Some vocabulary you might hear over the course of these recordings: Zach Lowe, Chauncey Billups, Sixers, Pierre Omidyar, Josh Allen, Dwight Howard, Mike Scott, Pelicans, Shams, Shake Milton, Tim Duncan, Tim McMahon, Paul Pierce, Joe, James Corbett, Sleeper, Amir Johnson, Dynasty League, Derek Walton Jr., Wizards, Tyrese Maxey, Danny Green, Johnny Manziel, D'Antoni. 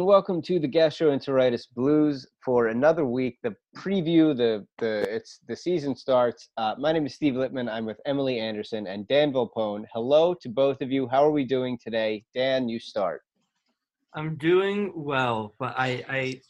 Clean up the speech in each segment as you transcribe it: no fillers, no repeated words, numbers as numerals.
Welcome to the Gastroenteritis Blues for another week. The preview, the season starts. My name is Steve Littman. I'm with Emily Anderson and Dan Volpone. Hello to both of you. How are we doing today? Dan, you start. I'm doing well, but I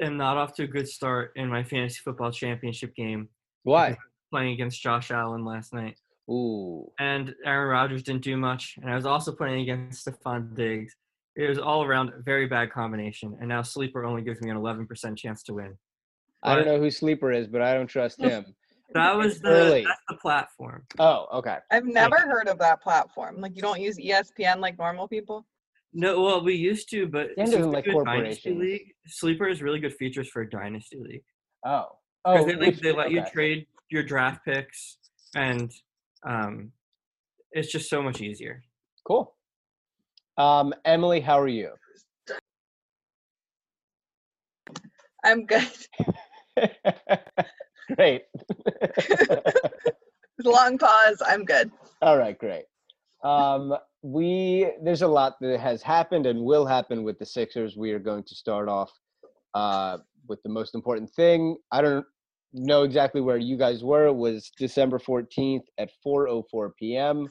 am not off to a good start in my fantasy football championship game. Why? Playing against Josh Allen last night. Ooh. And Aaron Rodgers didn't do much. And I was also playing against Stephon Diggs. It was all around a very bad combination, and now Sleeper only gives me an 11% chance to win. I don't know who Sleeper is, but I don't trust him. That's the platform. Oh, okay. I've never heard of that platform. Like, you don't use ESPN like normal people? No, well, we used to, but like Dynasty League, Sleeper has really good features for Dynasty League. Oh, because they let you trade your draft picks, and it's just so much easier. Cool. Emily, how are you? I'm good. Great. Long pause. I'm good. All right, great. There's a lot that has happened and will happen with the Sixers. We are going to start off with the most important thing. I don't know exactly where you guys were. It was December 14th at 4:04 p.m.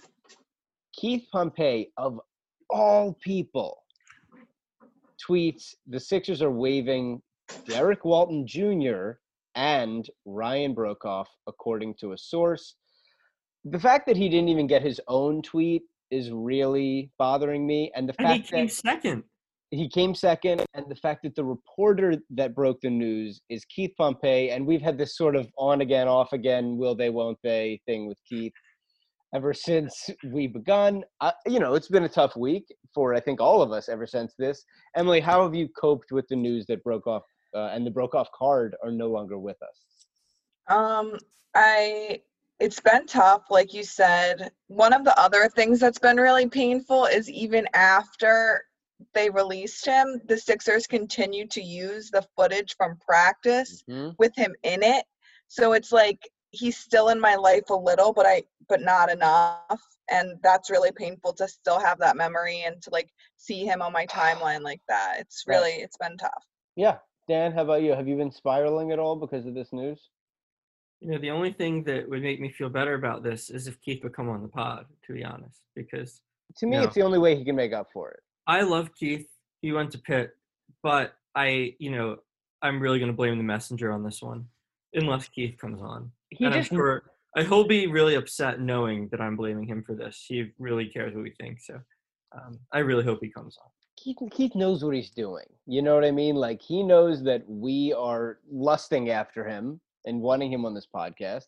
Keith Pompey of all people tweets, the Sixers are waiving Derek Walton Jr. and Ryan Broekhoff, according to a source. The fact that he didn't even get his own tweet is really bothering me. And he came second. And the fact that the reporter that broke the news is Keith Pompey. And we've had this sort of on again, off again, will they, won't they thing with Keith ever since we begun. It's been a tough week for, I think, all of us ever since this. Emily, how have you coped with the news that Broekhoff and the Broekhoff card are no longer with us? It's been tough, like you said. One of the other things that's been really painful is even after they released him, the Sixers continued to use the footage from practice with him in it. So it's like, he's still in my life a little, but not enough. And that's really painful to still have that memory and to see him on my timeline like that. It's really, it's been tough. Yeah. Dan, how about you? Have you been spiraling at all because of this news? The only thing that would make me feel better about this is if Keith would come on the pod, to be honest, because to me, it's the only way he can make up for it. I love Keith. He went to Pitt, but I'm really going to blame the messenger on this one unless Keith comes on. He'll be really upset knowing that I'm blaming him for this. He really cares what we think, so I really hope he comes on. Keith knows what he's doing. You know what I mean? He knows that we are lusting after him and wanting him on this podcast.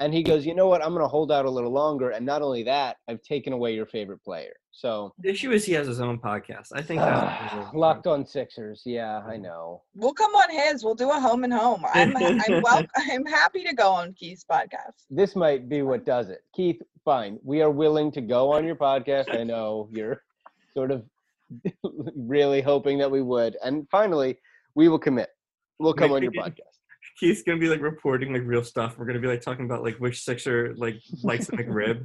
And he goes, you know what? I'm going to hold out a little longer. And not only that, I've taken away your favorite player. So the issue is he has his own podcast. I think that's Locked On Sixers. Yeah, I know. We'll come on his. We'll do a home and home. I'm happy to go on Keith's podcast. This might be what does it. Keith, fine. We are willing to go on your podcast. I know you're sort of really hoping that we would. And finally, we will commit. We'll come on your podcast. Keith's gonna be reporting real stuff. We're gonna be talking about which Sixer likes the McRib.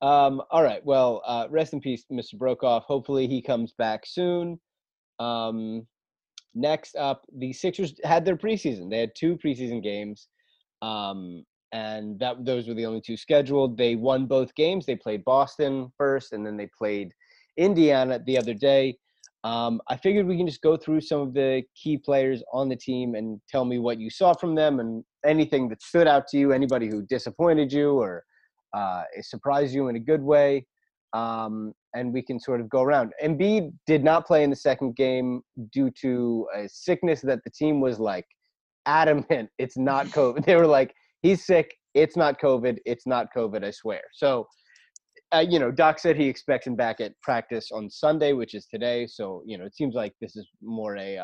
All right. Well, rest in peace, Mr. Broekhoff. Hopefully he comes back soon. Next up, the Sixers had their preseason. They had two preseason games, and those were the only two scheduled. They won both games. They played Boston first, and then they played Indiana the other day. I figured we can just go through some of the key players on the team and tell me what you saw from them and anything that stood out to you, anybody who disappointed you or surprised you in a good way. And we can sort of go around. Embiid did not play in the second game due to a sickness that the team was like adamant, it's not COVID. They were like, he's sick. It's not COVID, I swear. So, you know, Doc said he expects him back at practice on Sunday, which is today. So, you know, it seems like this is more a,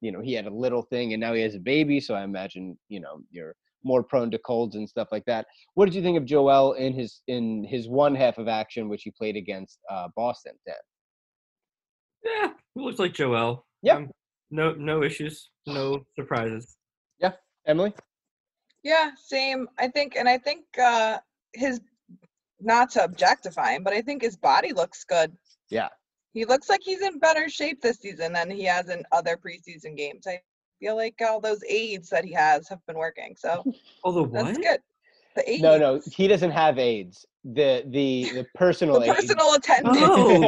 you know, he had a little thing and now he has a baby. So I imagine, you know, you're more prone to colds and stuff like that. What did you think of Joel in his one half of action, which he played against Boston? Dan? Yeah, it looks like Joel. Yeah. No issues, no surprises. Yeah. Emily? Yeah, same. I think his, not to objectify him, but I think his body looks good. Yeah. He looks like he's in better shape this season than he has in other preseason games. I feel like all those aids that he has have been working. So that's good. The aids. No, he doesn't have aids. The personal aids. Personal attendant. Oh.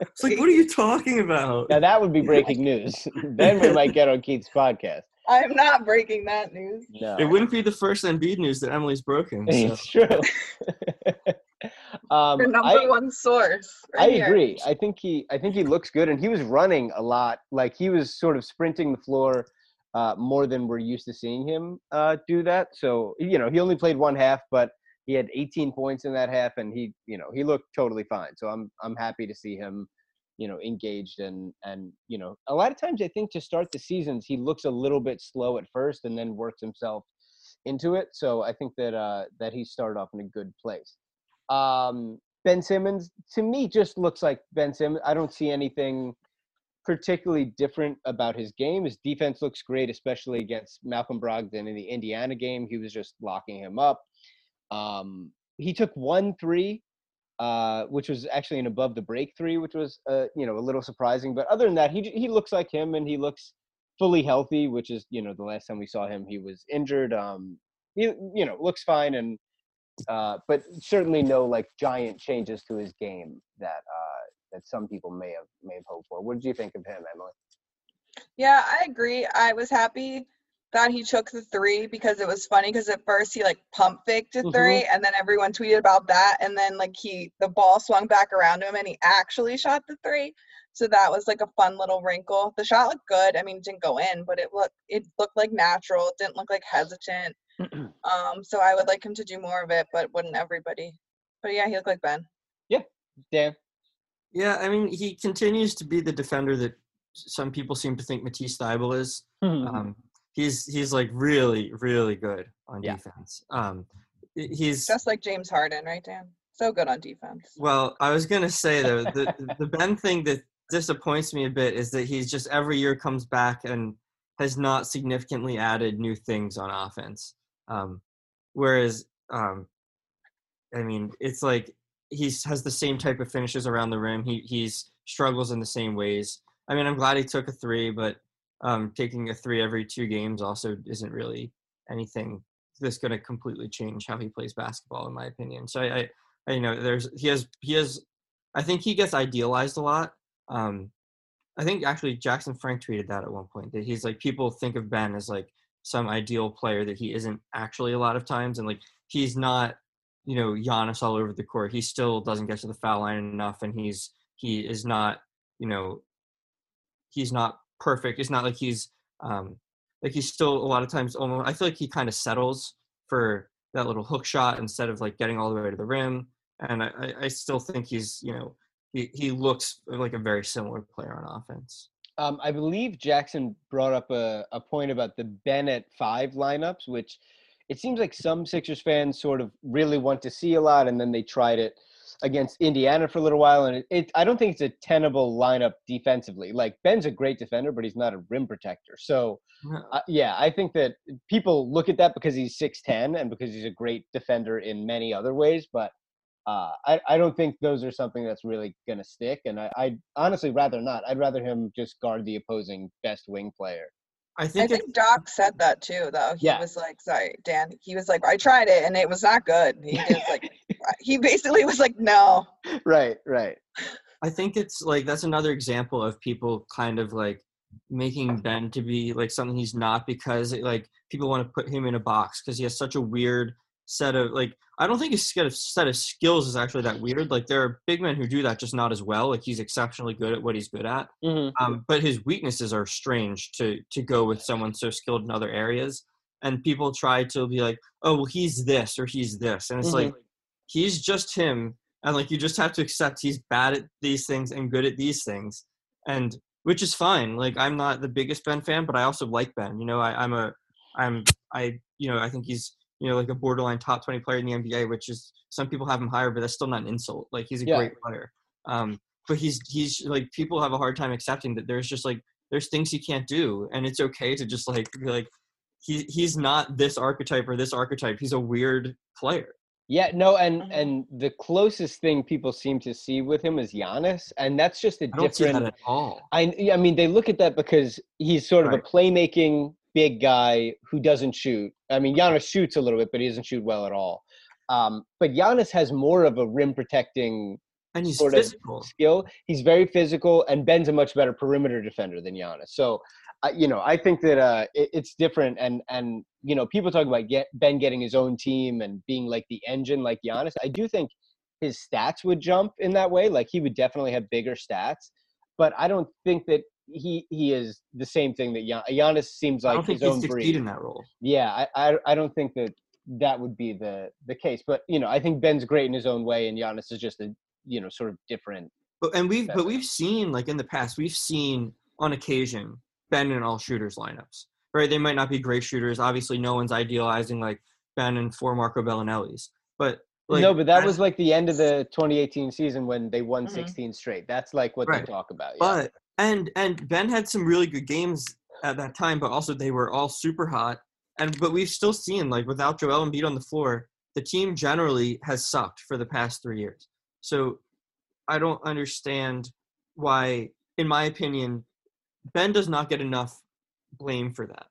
It's like, what are you talking about? Now that would be breaking news. Then we might get on Keith's podcast. I'm not breaking that news. No. It wouldn't be the first Embiid news that Emily's broken. So. It's true. The number one source. Right I agree. Here. I think he looks good, and he was running a lot. Like he was sort of sprinting the floor more than we're used to seeing him do that. So you know, he only played one half, but he had 18 points in that half, and he looked totally fine. So I'm happy to see him. You know, engaged and you know, a lot of times I think to start the seasons he looks a little bit slow at first and then works himself into it. So I think that that he started off in a good place. Ben Simmons to me just looks like Ben Simmons. I don't see anything particularly different about his game. His defense looks great, especially against Malcolm Brogdon in the Indiana game. He was just locking him up. He took 1 3. Which was actually an above the break three, which was, you know, a little surprising. But other than that, he looks like him and he looks fully healthy, which is, you know, the last time we saw him, he was injured. He, you know, looks fine. And, but certainly no like giant changes to his game that some people may have hoped for. What did you think of him, Emily? Yeah, I agree. I was happy that he took the three because it was funny because at first he like pump faked a three and then everyone tweeted about that. And then like the ball swung back around to him and he actually shot the three. So that was like a fun little wrinkle. The shot looked good. I mean, it didn't go in, but it looked like natural. It didn't look like hesitant. So I would like him to do more of it, but wouldn't everybody? But yeah, he looked like Ben. Yeah. Dan. Yeah. I mean, he continues to be the defender that some people seem to think Matisse Thybulle is. He's like really, really good on defense. He's just like James Harden, right, Dan? So good on defense. Well, I was gonna say though, the Ben thing that disappoints me a bit is that he's just every year comes back and has not significantly added new things on offense. Whereas, I mean, it's like he has the same type of finishes around the rim. He struggles in the same ways. I mean, I'm glad he took a three, but. Taking a three every two games also isn't really anything that's going to completely change how he plays basketball, in my opinion. So I you know, he has. I think he gets idealized a lot. I think actually Jackson Frank tweeted that at one point that he's like people think of Ben as like some ideal player that he isn't actually a lot of times, and like he's not, you know, Giannis all over the court. He still doesn't get to the foul line enough, and he is not, you know, he's not. Perfect. It's not like he's like he's still a lot of times almost, I feel like he kind of settles for that little hook shot instead of like getting all the way to the rim. And I still think he's, you know, he looks like a very similar player on offense. I believe Jackson brought up a point about the Bennett five lineups, which it seems like some Sixers fans sort of really want to see a lot. And then they tried it against Indiana for a little while, and I don't think it's a tenable lineup defensively. Like, Ben's a great defender, but he's not a rim protector. So, yeah, I think that people look at that because he's 6'10", and because he's a great defender in many other ways, but I don't think those are something that's really going to stick. And I'd honestly rather not. I'd rather him just guard the opposing best wing player. I think Doc said that too, though. He was like, sorry, Dan. He was like, I tried it and it was not good. He was like, he basically was like, no. Right. I think it's like, that's another example of people kind of like making Ben to be like something he's not, because like people want to put him in a box because he has such a weird set of, like, I don't think his set of skills is actually that weird. Like, there are big men who do that, just not as well. Like, he's exceptionally good at what he's good at. Mm-hmm. But his weaknesses are strange to go with someone so skilled in other areas. And people try to be like, oh, well, he's this or he's this. And it's mm-hmm. like, he's just him. And, like, you just have to accept he's bad at these things and good at these things. And which is fine. Like, I'm not the biggest Ben fan, but I also like Ben. You know, I think he's, you know, like a borderline top 20 player in the NBA, which is, some people have him higher, but that's still not an insult. Like, he's a great player. But he's like, people have a hard time accepting that there's just like, there's things he can't do. And it's okay to just like, be like, he's not this archetype or this archetype. He's a weird player. Yeah, no, and the closest thing people seem to see with him is Giannis, and that's just a different. I don't see that at all. I mean, they look at that because he's sort of a playmaking big guy who doesn't shoot. I mean, Giannis shoots a little bit, but he doesn't shoot well at all. But Giannis has more of a rim protecting sort of skill. He's very physical, and Ben's a much better perimeter defender than Giannis. So, you know, I think that it's different. And you know, people talk about Ben getting his own team and being like the engine like Giannis. I do think his stats would jump in that way. Like, he would definitely have bigger stats. But I don't think that he is the same thing that Giannis seems like his own breed. I don't think he'd succeed in that role. Yeah, I don't think that would be the case. But, you know, I think Ben's great in his own way, and Giannis is just a, you know, sort of different. But we've seen, like, in the past, we've seen on occasion – Ben in all shooters lineups, right? They might not be great shooters. Obviously, no one's idealizing like Ben and four Marco Bellinelli's, but like, no, but that was like the end of the 2018 season when they won 16 straight. That's like what they talk about. Yeah. But and Ben had some really good games at that time, but also they were all super hot. But we've still seen, like, without Joel Embiid on the floor, the team generally has sucked for the past 3 years. So I don't understand why, in my opinion, Ben does not get enough blame for that,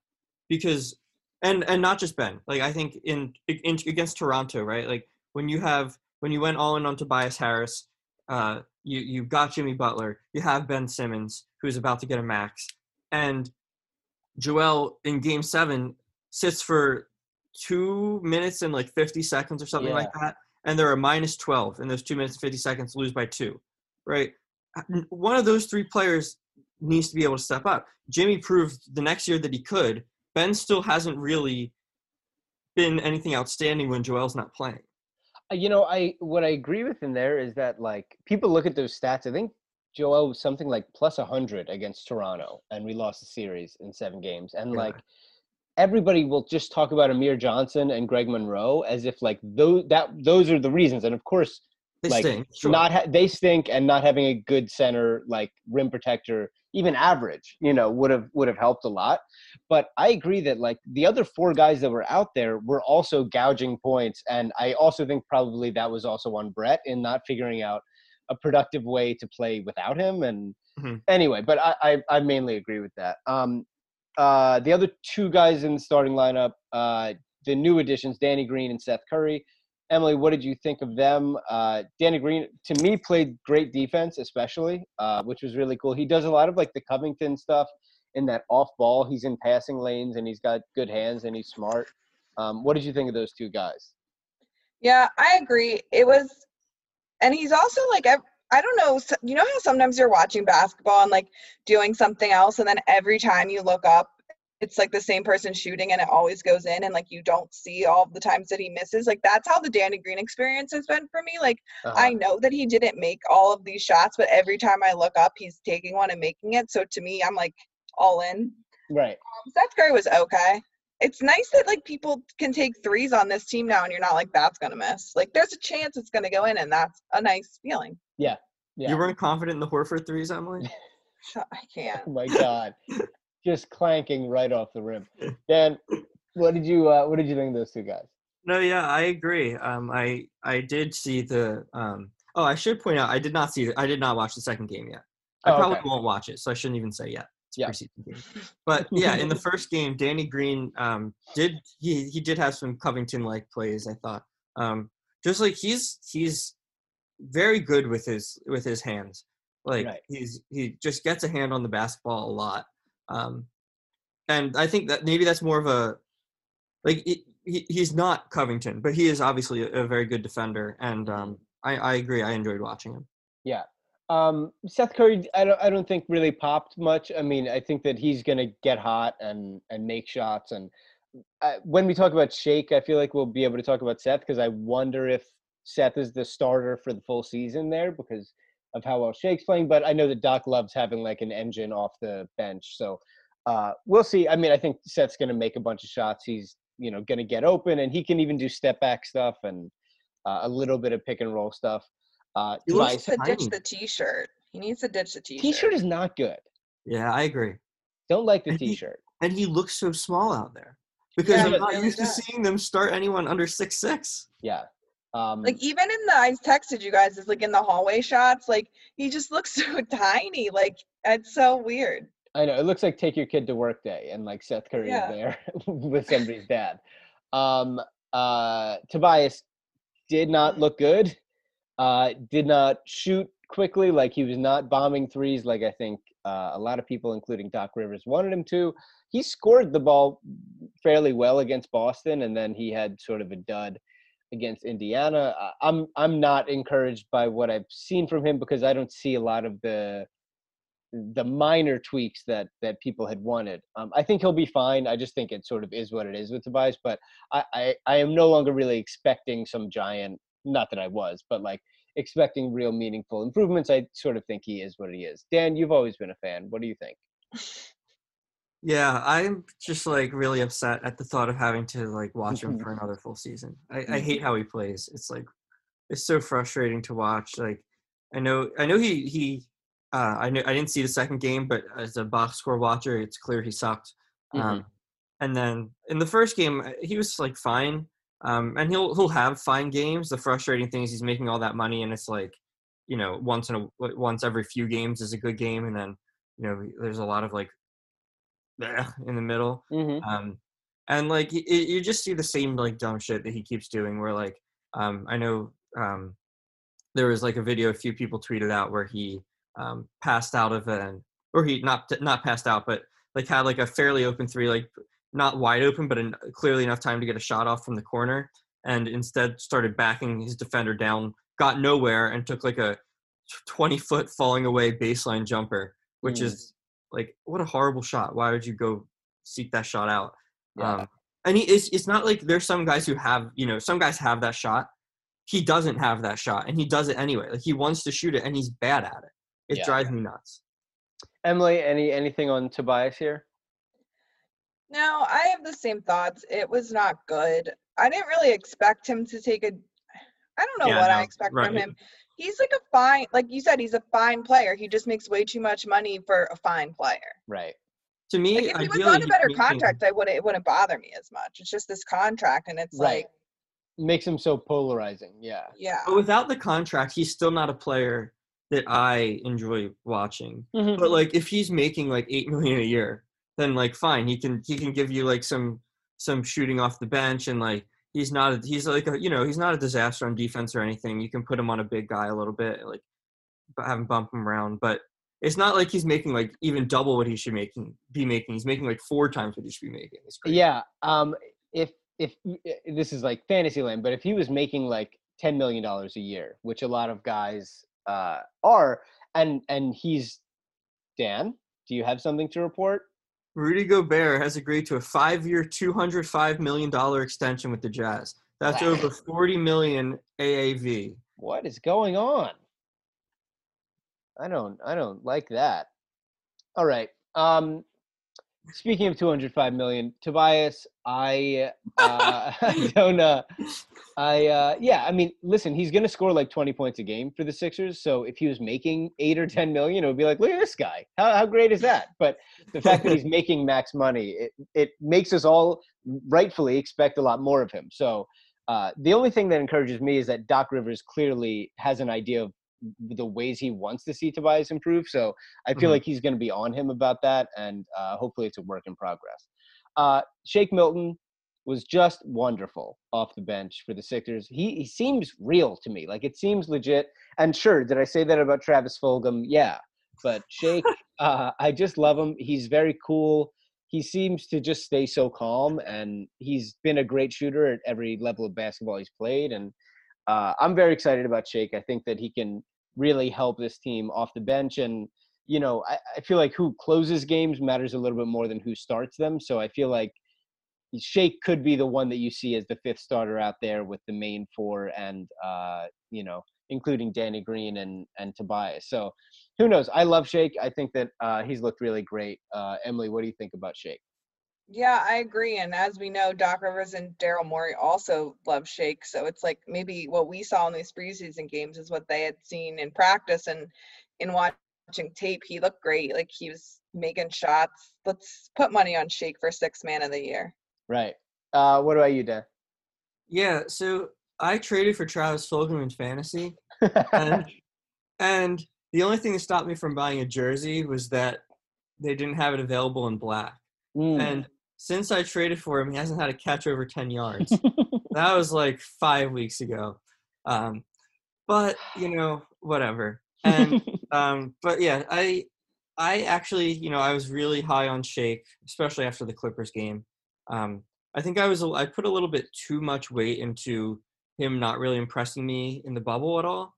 because and not just Ben. Like, I think in against Toronto, right? Like, when you went all in on Tobias Harris, you got Jimmy Butler, you have Ben Simmons, who's about to get a max, and Joel in Game 7 sits for 2 minutes and like 50 seconds or something like that, and they're a -12, and those 2 minutes and 50 seconds lose by 2, right? One of those three players needs to be able to step up. Jimmy proved the next year that he could. Ben still hasn't really been anything outstanding when Joel's not playing. You know, what I agree with in there is that, like, people look at those stats. I think Joel was something like plus 100 against Toronto, and we lost the series in 7 games. And like, everybody will just talk about Amir Johnson and Greg Monroe as if like those are the reasons. And of course, they like stink. Sure. They stink, and not having a good center, like rim protector, even average, you know, would have helped a lot. But I agree that like the other 4 guys that were out there were also gouging points, and I also think probably that was also on Brett in not figuring out a productive way to play without him. And anyway, but I mainly agree with that. The other 2 guys in the starting lineup, the new additions, Danny Green and Seth Curry. Emily, what did you think of them? Danny Green, to me, played great defense, especially, which was really cool. He does a lot of, like, the Covington stuff in that off ball. He's in passing lanes, and he's got good hands, and he's smart. What did you think of those 2 guys? Yeah, I agree. It was – and he's also, like – I don't know. You know how sometimes you're watching basketball and, like, doing something else, and then every time you look up, it's like the same person shooting and it always goes in, and like you don't see all the times that he misses. Like, that's how the Danny Green experience has been for me. Like, I know that he didn't make all of these shots, but every time I look up, he's taking one and making it. So to me, I'm like all in. Right. Seth Curry was okay. It's nice that like people can take threes on this team now and you're not like, that's going to miss. Like, there's a chance it's going to go in, and that's a nice feeling. Yeah. You weren't confident in the Horford threes, Emily? I can't. Oh my God. Just clanking right off the rim. Dan, what did you think of those 2 guys? No, yeah, I agree. I did see the oh, I should point out, I did not watch the second game yet. I probably won't watch it, so I shouldn't even say yet. It's a preseason game. But yeah, in the first game, Danny Green did have some Covington-like plays, I thought. Just like he's very good with his hands. Like he just gets a hand on the basketball a lot. And I think that maybe that's more of a like he's not Covington, but he is obviously a very good defender. And I agree. I enjoyed watching him. Yeah. Seth Curry, I don't think really popped much. I mean, I think that he's going to get hot and make shots. And when we talk about Shake, I feel like we'll be able to talk about Seth, because I wonder if Seth is the starter for the full season there because of how well Shake's playing. But I know that Doc loves having like an engine off the bench. So we'll see. I mean, I think Seth's going to make a bunch of shots. He's, going to get open, and he can even do step back stuff and a little bit of pick and roll stuff. He needs to ditch the t-shirt. T-shirt is not good. Yeah, I agree. Don't like the t-shirt. And he looks so small out there because I'm not used to seeing them start anyone under 6'6". Yeah. Like even in the, I texted you guys, it's like in the hallway shots, like he just looks so tiny. Like it's so weird. I know. It looks like Take Your Kid to Work Day and like Seth Curry is there with somebody's dad. Tobias did not look good. Did not shoot quickly. Like he was not bombing threes. Like I think a lot of people, including Doc Rivers, wanted him to. He scored the ball fairly well against Boston, and then he had sort of a dud against Indiana. I'm not encouraged by what I've seen from him because I don't see a lot of the minor tweaks that people had wanted. I think he'll be fine. I just think it sort of is what it is with Tobias, but I am no longer really expecting some giant, not that I was, but like expecting real meaningful improvements. I sort of think he is what he is. Dan, you've always been a fan. What do you think? Yeah, I'm just like really upset at the thought of having to like watch him for another full season. I hate how he plays. It's like, it's so frustrating to watch. Like I know he I didn't see the second game, but as a box score watcher, it's clear he sucked. And then in the first game, he was like fine. And he'll have fine games. The frustrating thing is he's making all that money, and it's like, once every few games is a good game, and then there's a lot of like in the middle. And like you just see the same like dumb shit that he keeps doing. Where like I know there was like a video a few people tweeted out where he passed out of an, or he not passed out, but like had like a fairly open three, like not wide open, but clearly enough time to get a shot off from the corner, and instead started backing his defender down, got nowhere, and took like a 20-foot falling away baseline jumper, which is like, what a horrible shot. Why would you go seek that shot out? Yeah. And it's not like there's some guys who have, some guys have that shot. He doesn't have that shot, and he does it anyway. Like he wants to shoot it, and he's bad at it. It drives me nuts. Emily, anything on Tobias here? No, I have the same thoughts. It was not good. I didn't really expect him to take a – I don't know I expect from him. He's like a fine – like you said, he's a fine player. He just makes way too much money for a fine player. Right. To me, like if he was on a better contract, it wouldn't bother me as much. It's just this contract, and it's like – makes him so polarizing, yeah. But without the contract, he's still not a player that I enjoy watching. But, like, if he's making, like, $8 million a year, then like fine, he can give you like some shooting off the bench, and like he's not a disaster on defense or anything. You can put him on a big guy a little bit, like have him bump him around, but it's not like he's making like even double what he should be making. He's making like four times what he should be making. It's crazy. Yeah, if this is like fantasy land, but if he was making like $10 million a year, which a lot of guys are, and he's Dan, do you have something to report? Rudy Gobert has agreed to a 5-year, $205 million extension with the Jazz. That's over $40 million AAV. What is going on? I don't like that. All right. Speaking of $205 million, Tobias, listen, he's going to score like 20 points a game for the Sixers. So if he was making 8 or 10 million, it would be like, look at this guy. How great is that? But the fact that he's making max money, it makes us all rightfully expect a lot more of him. So The only thing that encourages me is that Doc Rivers clearly has an idea of the ways he wants to see Tobias improve. So I feel like he's going to be on him about that. And hopefully it's a work in progress. Shake Milton was just wonderful off the bench for the Sixers. He seems real to me. Like, it seems legit. And sure, did I say that about Travis Fulgham? Yeah. But Shake, I just love him. He's very cool. He seems to just stay so calm, and he's been a great shooter at every level of basketball he's played. And I'm very excited about Shake. I think that he can really help this team off the bench. And, you know, I feel like who closes games matters a little bit more than who starts them. So I feel like Shake could be the one that you see as the fifth starter out there with the main four and, you know, including Danny Green and Tobias. So who knows? I love Shake. I think that he's looked really great. Emily, what do you think about Shake? Yeah, I agree. And as we know, Doc Rivers and Daryl Morey also love Shake. So it's like maybe what we saw in these preseason games is what they had seen in practice. And in watching tape, he looked great. Like, he was making shots. Let's put money on Shake for Sixth Man of the Year. Right. What about you, Dan? Yeah, so I traded for Travis Fulgham in fantasy, and the only thing that stopped me from buying a jersey was that they didn't have it available in black. And since I traded for him, he hasn't had a catch over 10 yards. That was like 5 weeks ago. But, you know, whatever. And but, yeah, I actually, you know, I was really high on Shake, especially after the Clippers game. I think I put a little bit too much weight into him not really impressing me in the bubble at all.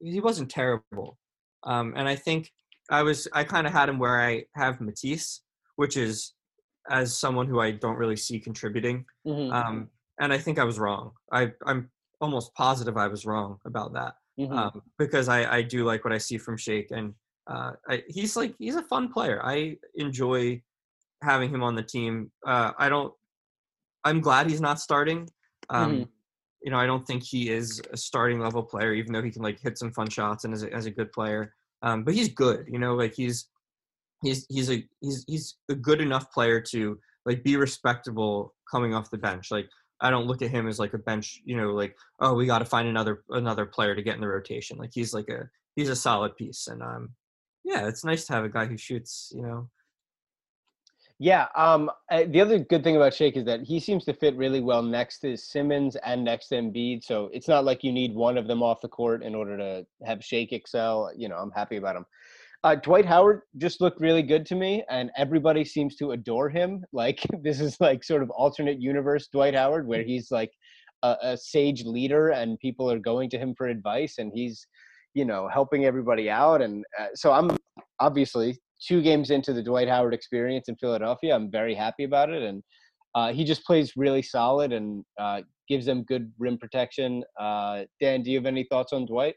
He wasn't terrible. And I think I kind of had him where I have Matisse, which is as someone who I don't really see contributing. And I think I was wrong. I'm almost positive I was wrong about that, because I do like what I see from Shake. And he's a fun player. I enjoy having him on the team. I'm glad he's not starting. You know, I don't think he is a starting level player, even though he can like hit some fun shots and as a good player. But he's good, you know, like he's a good enough player to like be respectable coming off the bench. Like, I don't look at him as like a bench, you know, like, oh, we got to find another player to get in the rotation. Like, he's a solid piece. And yeah, it's nice to have a guy who shoots, you know. Yeah, the other good thing about Shake is that he seems to fit really well next to Simmons and next to Embiid, so it's not like you need one of them off the court in order to have Shake excel. You know, I'm happy about him. Dwight Howard just looked really good to me, and everybody seems to adore him. Like, this is like sort of alternate universe Dwight Howard, where he's like a sage leader and people are going to him for advice, and he's, you know, helping everybody out. And so I'm obviously – 2 games into the Dwight Howard experience in Philadelphia. I'm very happy about it. And he just plays really solid and gives them good rim protection. Dan, do you have any thoughts on Dwight?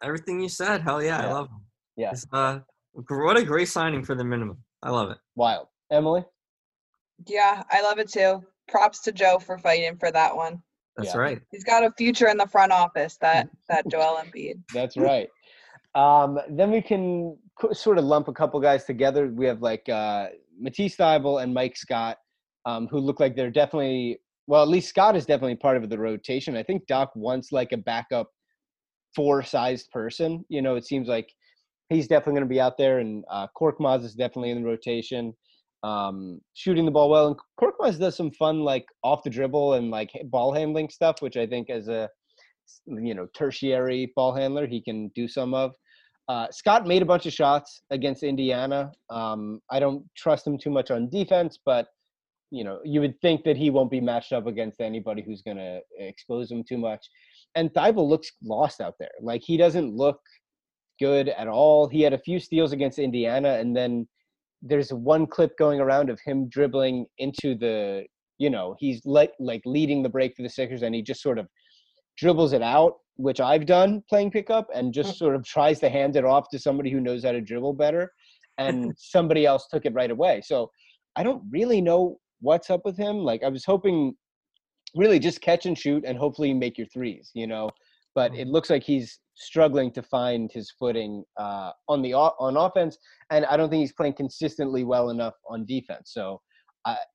Everything you said. Hell yeah. I love him. Yeah. What a great signing for the minimum. I love it. Wild. Emily? Yeah, I love it too. Props to Joe for fighting for that one. That's right. He's got a future in the front office, that Joel Embiid. That's right. Then we can sort of lump a couple guys together. We have like Matisse Thybulle and Mike Scott, who look like they're definitely – well, at least Scott is definitely part of the rotation. I think Doc wants like a backup 4-sized person. You know, it seems like he's definitely going to be out there, and Korkmaz is definitely in the rotation, shooting the ball well. And Korkmaz does some fun like off the dribble and like ball handling stuff, which I think as a – you know, tertiary ball handler he can do some of. Scott made a bunch of shots against Indiana. I don't trust him too much on defense, but you know, you would think that he won't be matched up against anybody who's going to expose him too much. And Thybulle looks lost out there. Like, he doesn't look good at all. He had a few steals against Indiana, and then there's one clip going around of him dribbling into the, you know, he's like leading the break for the Sixers, and he just sort of dribbles it out, which I've done playing pickup, and just sort of tries to hand it off to somebody who knows how to dribble better, and somebody else took it right away. So I don't really know what's up with him. Like, I was hoping really just catch and shoot and hopefully make your threes, you know, but it looks like he's struggling to find his footing on offense, and I don't think he's playing consistently well enough on defense. So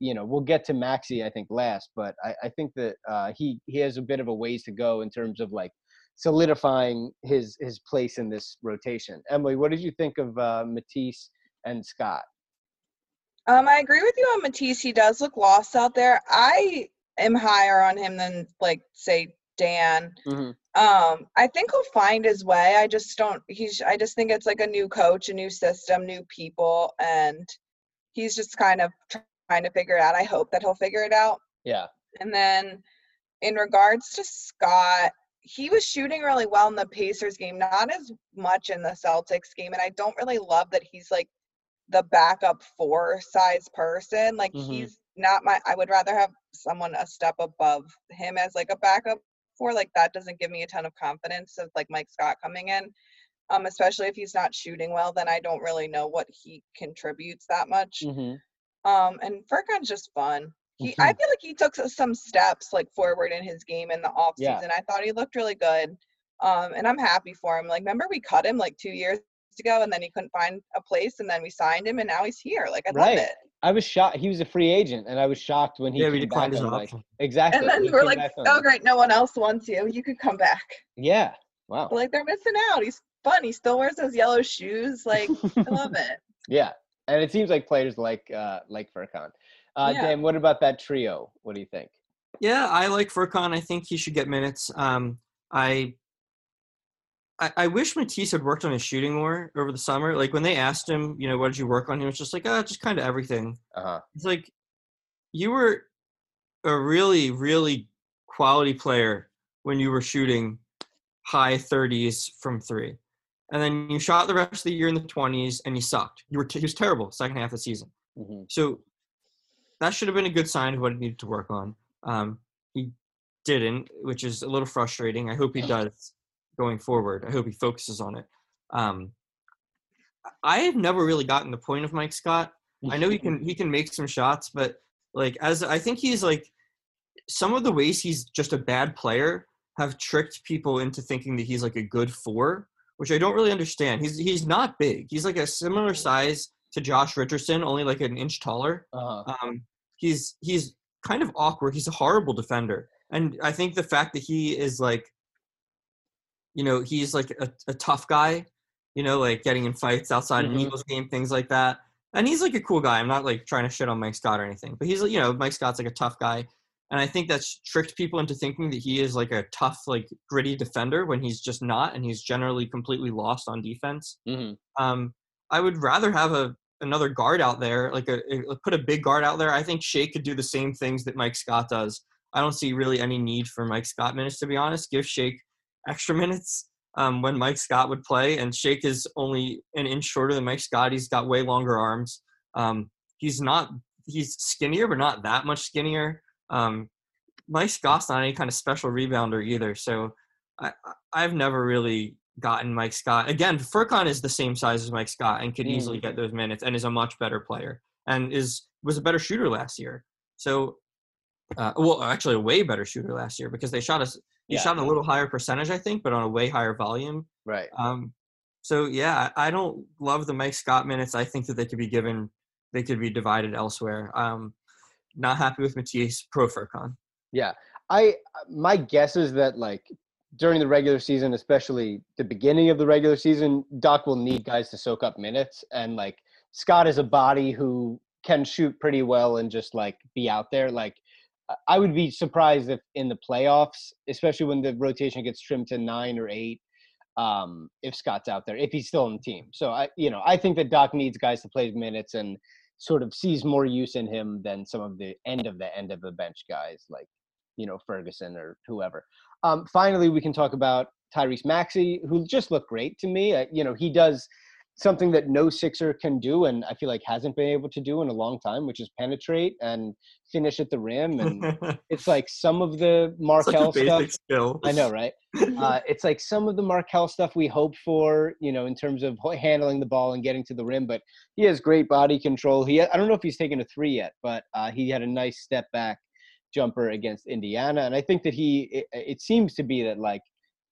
We'll get to Maxey, I think, last, but I think that he has a bit of a ways to go in terms of like solidifying his place in this rotation. Emily, what did you think of Matisse and Scott? I agree with you on Matisse. He does look lost out there. I am higher on him than, like, say, Dan. Mm-hmm. I think he'll find his way. I just think it's like a new coach, a new system, new people, and he's just kind of trying to figure it out. I hope that he'll figure it out. Yeah. And then in regards to Scott, he was shooting really well in the Pacers game, not as much in the Celtics game, and I don't really love that he's like the backup four size person. Like, mm-hmm. He's not I would rather have someone a step above him as like a backup for, like, that doesn't give me a ton of confidence of like Mike Scott coming in, especially if he's not shooting well. Then I don't really know what he contributes that much. Mm-hmm. And Furkan's just fun. Mm-hmm. I feel like he took some steps like forward in his game in the off season. Yeah. I thought he looked really good, and I'm happy for him. Like, remember we cut him like 2 years ago, and then he couldn't find a place, and then we signed him, and now he's here. Like, I love it. I was shocked. He was a free agent, and I was shocked when he came back. Like, exactly. And then we were like, oh, great, no one else wants you. You could come back. Yeah. Wow. But, like, they're missing out. He's fun. He still wears those yellow shoes. Like, I love it. Yeah. And it seems like players like Furkan. Yeah. Dan, what about that trio? What do you think? Yeah, I like Furkan. I think he should get minutes. I wish Matisse had worked on his shooting more over the summer. Like, when they asked him, you know, what did you work on? He was just like, just kind of everything. Uh-huh. It's like, you were a really, really quality player when you were shooting high 30s from three. And then you shot the rest of the year in the 20s, and you sucked. He was terrible second half of the season. Mm-hmm. So that should have been a good sign of what he needed to work on. He didn't, which is a little frustrating. I hope he does going forward. I hope he focuses on it. I have never really gotten the point of Mike Scott. I know he can make some shots, but like, as I think he's like, some of the ways he's just a bad player have tricked people into thinking that he's like a good four, which I don't really understand. He's not big. He's like a similar size to Josh Richardson, only like an inch taller. Uh-huh. He's kind of awkward. He's a horrible defender. And I think the fact that he is like, you know, he's like a tough guy, you know, like getting in fights outside mm-hmm. an Eagles game, things like that. And he's like a cool guy. I'm not like trying to shit on Mike Scott or anything, but he's, you know, Mike Scott's like a tough guy. And I think that's tricked people into thinking that he is like a tough, like gritty defender when he's just not. And he's generally completely lost on defense. Mm-hmm. I would rather have another guard out there, like put a big guard out there. I think Shake could do the same things that Mike Scott does. I don't see really any need for Mike Scott minutes, to be honest. Give Shake extra minutes when Mike Scott would play, and Shake is only an inch shorter than Mike Scott. He's got way longer arms. He's skinnier, but not that much skinnier. Mike Scott's not any kind of special rebounder either. So I've never really gotten Mike Scott. Again, Furkan is the same size as Mike Scott and could easily get those minutes and is a much better player and was a better shooter last year. So, actually a way better shooter last year because they shot us. You shot a little higher percentage, I think, but on a way higher volume. Right. I don't love the Mike Scott minutes. I think that they could be divided elsewhere. Not happy with Matisse, pro Furkan. Yeah. My guess is that, like, during the regular season, especially the beginning of the regular season, Doc will need guys to soak up minutes. And, like, Scott is a body who can shoot pretty well and just, like, be out there. Like, I would be surprised if in the playoffs, especially when the rotation gets trimmed to 9 or 8, if Scott's out there, if he's still on the team. So I think that Doc needs guys to play minutes and sort of sees more use in him than some of the end of the bench guys like, you know, Ferguson or whoever. Finally, we can talk about Tyrese Maxey, who just looked great to me. He does something that no Sixer can do, and I feel like hasn't been able to do in a long time, which is penetrate and finish at the rim. And it's like some of the Markelle stuff. I know, right? It's like some of the Markelle stuff we hope for, you know, in terms of handling the ball and getting to the rim. But he has great body control. I don't know if he's taken a three yet, but he had a nice step back jumper against Indiana, and I think that it seems to be that, like,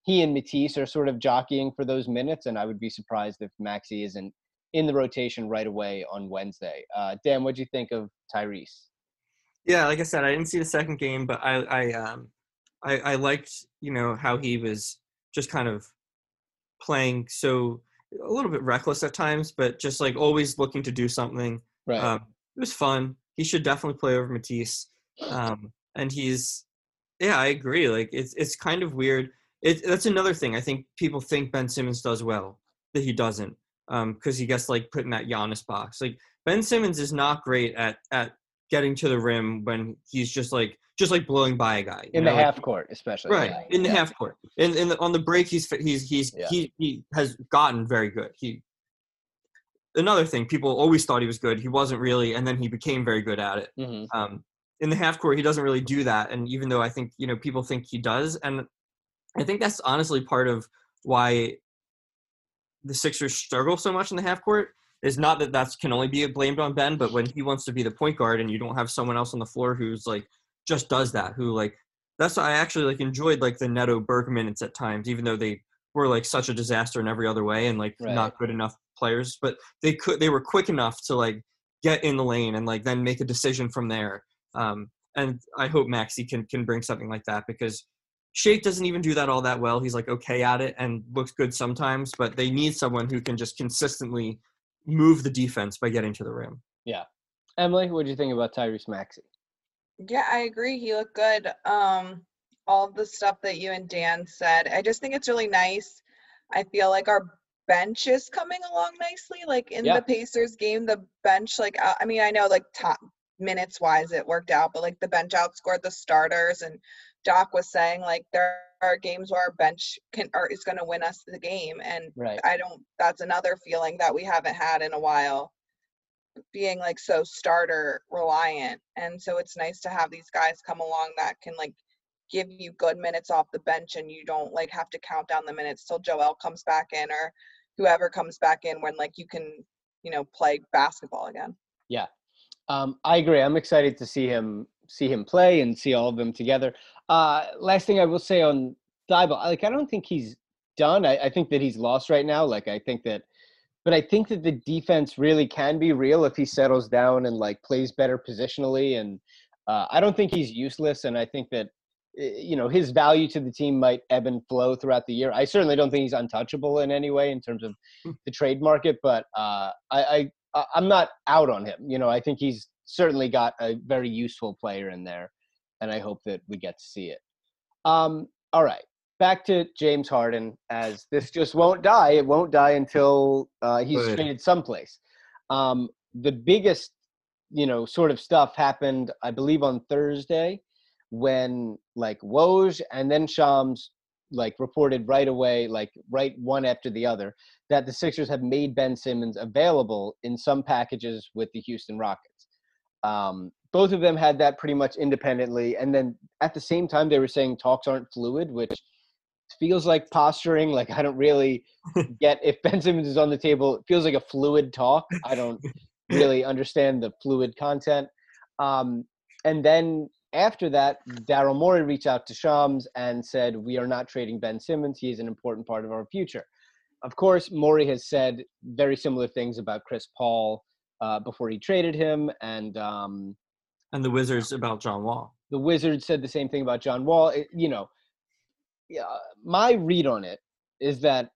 he and Matisse are sort of jockeying for those minutes, and I would be surprised if Maxey isn't in the rotation right away on Wednesday. Dan, what'd you think of Tyrese? Yeah, like I said, I didn't see the second game, but I liked, you know, how he was just kind of playing so a little bit reckless at times, but just like always looking to do something. Right. It was fun. He should definitely play over Matisse. And he's, yeah, I agree. Like it's kind of weird. That's another thing. I think people think Ben Simmons does well, that he doesn't, because he gets like put in that Giannis box. Like Ben Simmons is not great at getting to the rim when he's just like blowing by a guy in the half court, especially right in the half court. In the, on the break, he has gotten very good. Another thing, people always thought he was good. He wasn't really, and then he became very good at it. Mm-hmm. In the half court, he doesn't really do that. And even though I think, you know, people think he does, and I think that's honestly part of why the Sixers struggle so much in the half court. It's not that that can only be blamed on Ben, but when he wants to be the point guard and you don't have someone else on the floor who's like just does that, who like that's why I actually like enjoyed like the Neto Berg minutes at times, even though they were like such a disaster in every other way and like right. not good enough players, but they were quick enough to like get in the lane and like then make a decision from there. And I hope Maxey can bring something like that, because Shake doesn't even do that all that well. He's like okay at it and looks good sometimes, but they need someone who can just consistently move the defense by getting to the rim. Yeah. Emily, what do you think about Tyrese Maxey? Yeah, I agree. He looked good. All the stuff that you and Dan said, I just think it's really nice. I feel like our bench is coming along nicely. Like in the Pacers game, the bench, like, I mean, I know like top minutes wise it worked out, but like the bench outscored the starters, and Doc was saying like there are games where our bench is going to win us the game, and right. That's another feeling that we haven't had in a while, being like so starter reliant, and so it's nice to have these guys come along that can like give you good minutes off the bench, and you don't like have to count down the minutes till Joel comes back in or whoever comes back in, when like you can, you know, play basketball again. Yeah. I agree. I'm excited to see him play and see all of them together. Last thing I will say on Thybulle, like I don't think he's done. I think that he's lost right now. Like I think that the defense really can be real if he settles down and like plays better positionally. And I don't think he's useless. And I think that, you know, his value to the team might ebb and flow throughout the year. I certainly don't think he's untouchable in any way in terms of the trade market, but I'm not out on him. You know, I think he's certainly got a very useful player in there, and I hope that we get to see it. All right, back to James Harden, as this just won't die. It won't die until he's traded someplace. The biggest, you know, sort of stuff happened, I believe, on Thursday when, like, Woj and then Shams, like, reported right away, like, right one after the other, that the Sixers have made Ben Simmons available in some packages with the Houston Rockets. Both of them had that pretty much independently. And then at the same time, they were saying talks aren't fluid, which feels like posturing. Like, I don't really get, if Ben Simmons is on the table, it feels like a fluid talk. I don't really understand the fluid content. And then after that, Daryl Morey reached out to Shams and said, we are not trading Ben Simmons. He is an important part of our future. Of course, Morey has said very similar things about Chris Paul before he traded him. And the Wizards about John Wall. The Wizards said the same thing about John Wall. My read on it is that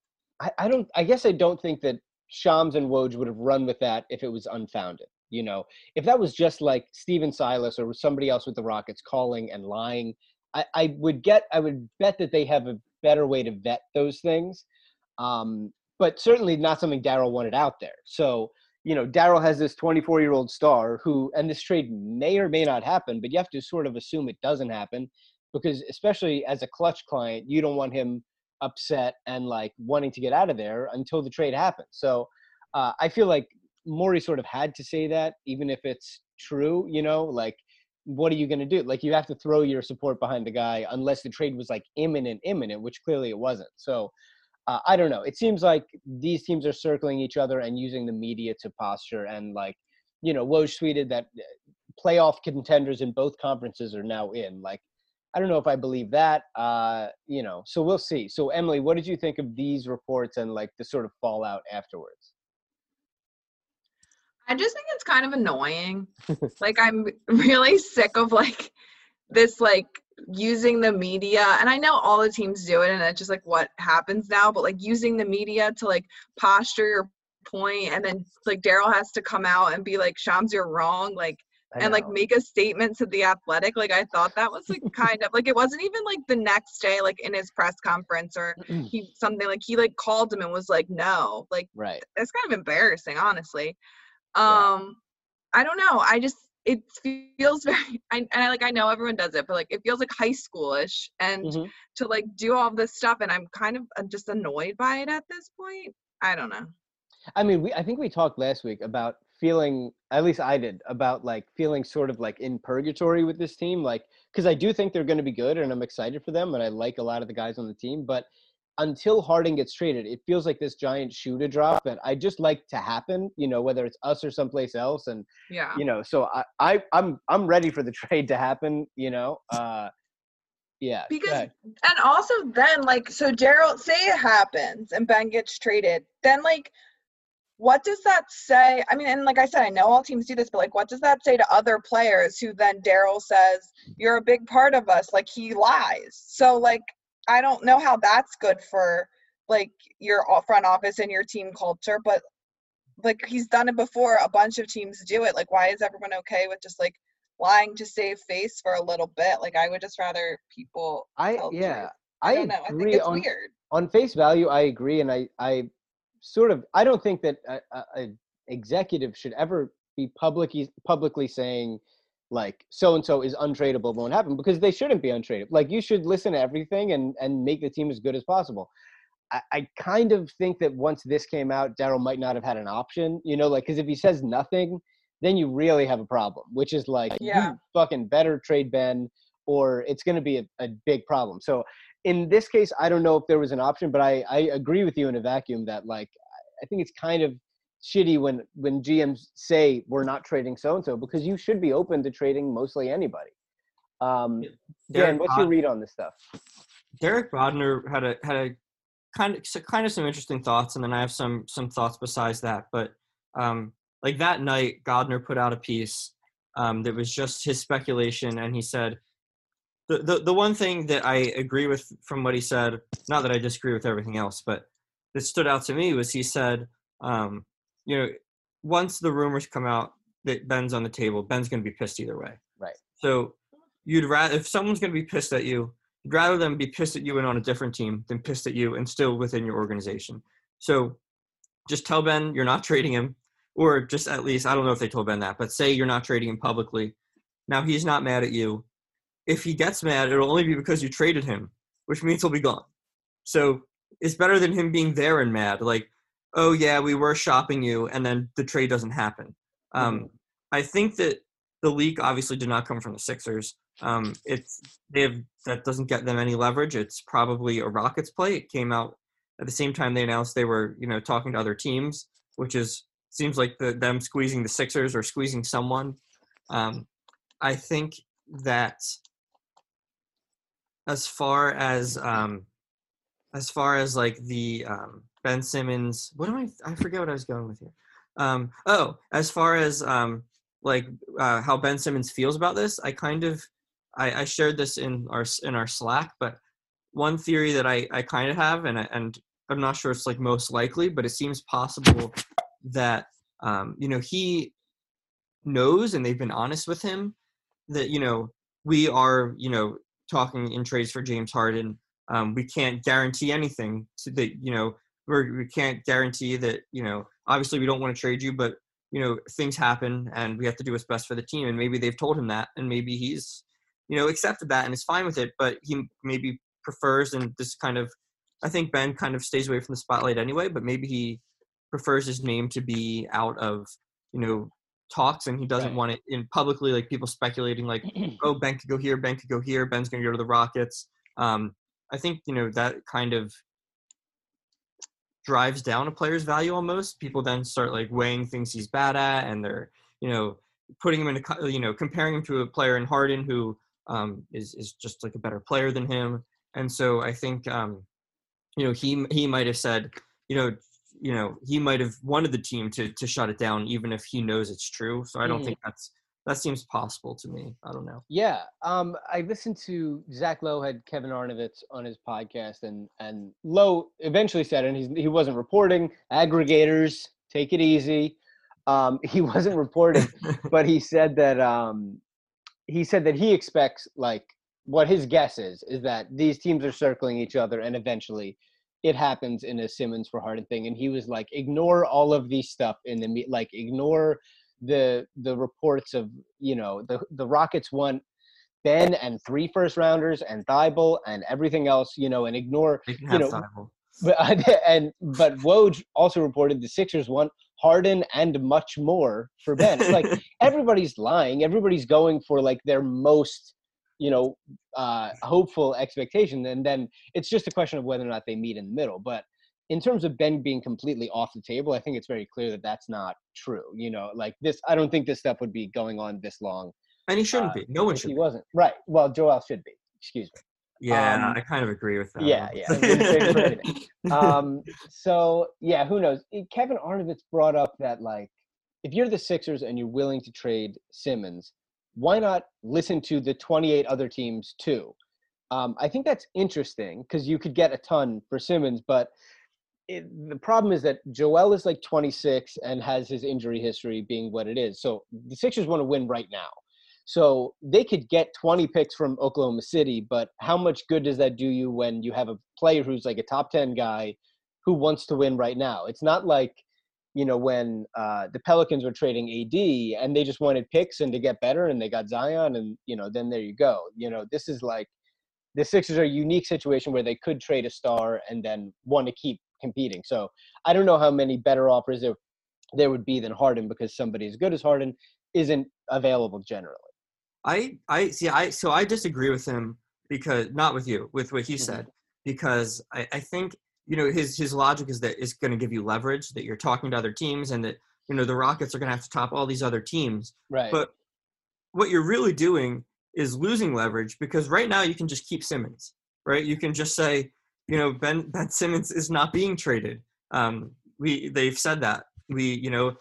I don't think that Shams and Woj would have run with that if it was unfounded. You know, if that was just like Steven Silas or somebody else with the Rockets calling and lying, I would bet that they have a better way to vet those things. But certainly not something Daryl wanted out there. So, you know, Daryl has this 24-year-old star who, and this trade may or may not happen, but you have to sort of assume it doesn't happen, because especially as a clutch client, you don't want him upset and like wanting to get out of there until the trade happens. So I feel like Morey sort of had to say that, even if it's true, you know, like, what are you going to do? Like, you have to throw your support behind the guy unless the trade was like imminent, which clearly it wasn't. So I don't know. It seems like these teams are circling each other and using the media to posture. And like, you know, Woj tweeted that playoff contenders in both conferences are now in. Like, I don't know if I believe that, you know, so we'll see. So Emily, what did you think of these reports and like the sort of fallout afterwards? I just think it's kind of annoying. Like, I'm really sick of, like, this, like, using the media. And I know all the teams do it, and it's just, like, what happens now. But, like, using the media to, like, posture your point, and then, like, Daryl has to come out and be like, Shams, you're wrong. Like, and, like, make a statement to The Athletic. Like, I thought that was, like, kind of – like, it wasn't even, like, the next day, like, in his press conference or he something. Like, he, like, called him and was like, no. Like, right. That's kind of embarrassing, honestly. I don't know. I just – it feels very – I know everyone does it, but, like, it feels, like, high schoolish. And to, like, do all this stuff, and I'm kind of just annoyed by it at this point. I don't know. I mean, I think we talked last week about – feeling, at least I did, about like feeling sort of like in purgatory with this team, like, because I do think they're going to be good and I'm excited for them and I like a lot of the guys on the team, but until Harden gets traded, it feels like this giant shoe to drop that I just like to happen, you know, whether it's us or someplace else. And yeah, you know, so I'm ready for the trade to happen, you know. Yeah, because and also then, like, so Daryl, say it happens and Ben gets traded, then like, what does that say? I mean, and like I said, I know all teams do this, but like, what does that say to other players who then Daryl says, you're a big part of us? Like, he lies. So like, I don't know how that's good for like your front office and your team culture, but like, he's done it before. A bunch of teams do it. Like, why is everyone okay with just like lying to save face for a little bit? Like, I would just rather people. I don't know. I think it's weird. On face value, I agree. And I don't think that an executive should ever be publicly saying, like, so-and-so is untradeable, won't happen, because they shouldn't be untradeable. Like, you should listen to everything and make the team as good as possible. I kind of think that once this came out, Daryl might not have had an option, you know, like, because if he says nothing, then you really have a problem, which is like, you fucking better trade Ben, or it's going to be a big problem. So in this case, I don't know if there was an option, but I agree with you in a vacuum that, like, I think it's kind of shitty when GMs say we're not trading so-and-so, because you should be open to trading mostly anybody. Dan, what's your read on this stuff? Derek Bodner had a kind of some interesting thoughts, and then I have some thoughts besides that. But like that night, Bodner put out a piece that was just his speculation, and he said, The one thing that I agree with from what he said, not that I disagree with everything else, but that stood out to me was he said, you know, once the rumors come out that Ben's on the table, Ben's going to be pissed either way. Right. So you'd rather, if someone's going to be pissed at you, you'd rather them be pissed at you and on a different team than pissed at you and still within your organization. So just tell Ben you're not trading him, or just at least, I don't know if they told Ben that, but say you're not trading him publicly. Now he's not mad at you. If he gets mad, it'll only be because you traded him, which means he'll be gone. So it's better than him being there and mad, like, oh, yeah, we were shopping you, and then the trade doesn't happen. I think that the leak obviously did not come from the Sixers. That doesn't get them any leverage. It's probably a Rockets play. It came out at the same time they announced they were, you know, talking to other teams, which is seems like them squeezing the Sixers or squeezing someone. I think that... As far as like the Ben Simmons, I forget what I was going with here. How Ben Simmons feels about this, I shared this in our Slack. But one theory that I kind of have, and I'm not sure it's like most likely, but it seems possible that you know, he knows, and they've been honest with him that, you know, we are, you know, talking in trades for James Harden. We can't guarantee anything that, you know, we can't guarantee that, you know, obviously we don't want to trade you, but, you know, things happen and we have to do what's best for the team. And maybe they've told him that, and maybe he's, you know, accepted that and is fine with it, but he maybe prefers, and this kind of, I think Ben kind of stays away from the spotlight anyway, but maybe he prefers his name to be out of, you know, talks, and he doesn't want it in publicly, like people speculating, like, oh, Ben could go here, Ben could go here, Ben's going to go to the Rockets. I think, you know, that kind of drives down a player's value almost. People then start like weighing things he's bad at, and they're, you know, putting him in a, you know, comparing him to a player in Harden who is just like a better player than him. And so I think, you know, he might have said, you know, you know, he might have wanted the team to shut it down, even if he knows it's true. So I don't think that seems possible to me. I don't know. Yeah. I listened to Zach Lowe had Kevin Arnovitz on his podcast, and Lowe eventually said, and he wasn't reporting, aggregators, take it easy. He wasn't reporting, but he said that he expects, like, what his guess is that these teams are circling each other and eventually it happens in a Simmons for Harden thing. And he was like, ignore all of these stuff in the, like, ignore the reports of, you know, the Rockets want Ben and 3 first rounders and Thybulle and everything else, you know, and ignore, you know, but Woj also reported the Sixers want Harden and much more for Ben. It's like everybody's lying. Everybody's going for, like, their most, you know, hopeful expectation. And then it's just a question of whether or not they meet in the middle. But in terms of Ben being completely off the table, I think it's very clear that that's not true. You know, like this, I don't think this stuff would be going on this long. And he shouldn't be. No one should. He wasn't. Right. Well, Joel should be. Excuse me. Yeah, I kind of agree with that. Yeah. So, yeah, who knows? Kevin Arnovitz brought up that, like, if you're the Sixers and you're willing to trade Simmons, why not listen to the 28 other teams too? I think that's interesting because you could get a ton for Simmons, but the problem is that Joel is like 26 and has his injury history being what it is. So the Sixers want to win right now. So they could get 20 picks from Oklahoma City, but how much good does that do you when you have a player who's like a top 10 guy who wants to win right now? It's not like, you know, when the Pelicans were trading AD and they just wanted picks and to get better and they got Zion and, you know, then there you go. You know, this is like the Sixers are a unique situation where they could trade a star and then want to keep competing. So I don't know how many better offers there would be than Harden because somebody as good as Harden isn't available generally. I disagree with him because not with you, with what he said, because I think, you know, his logic is that it's going to give you leverage, that you're talking to other teams and that, you know, the Rockets are going to have to top all these other teams. Right. But what you're really doing is losing leverage because right now you can just keep Simmons, right? You can just say, you know, Ben Simmons is not being traded. They've said that. You know,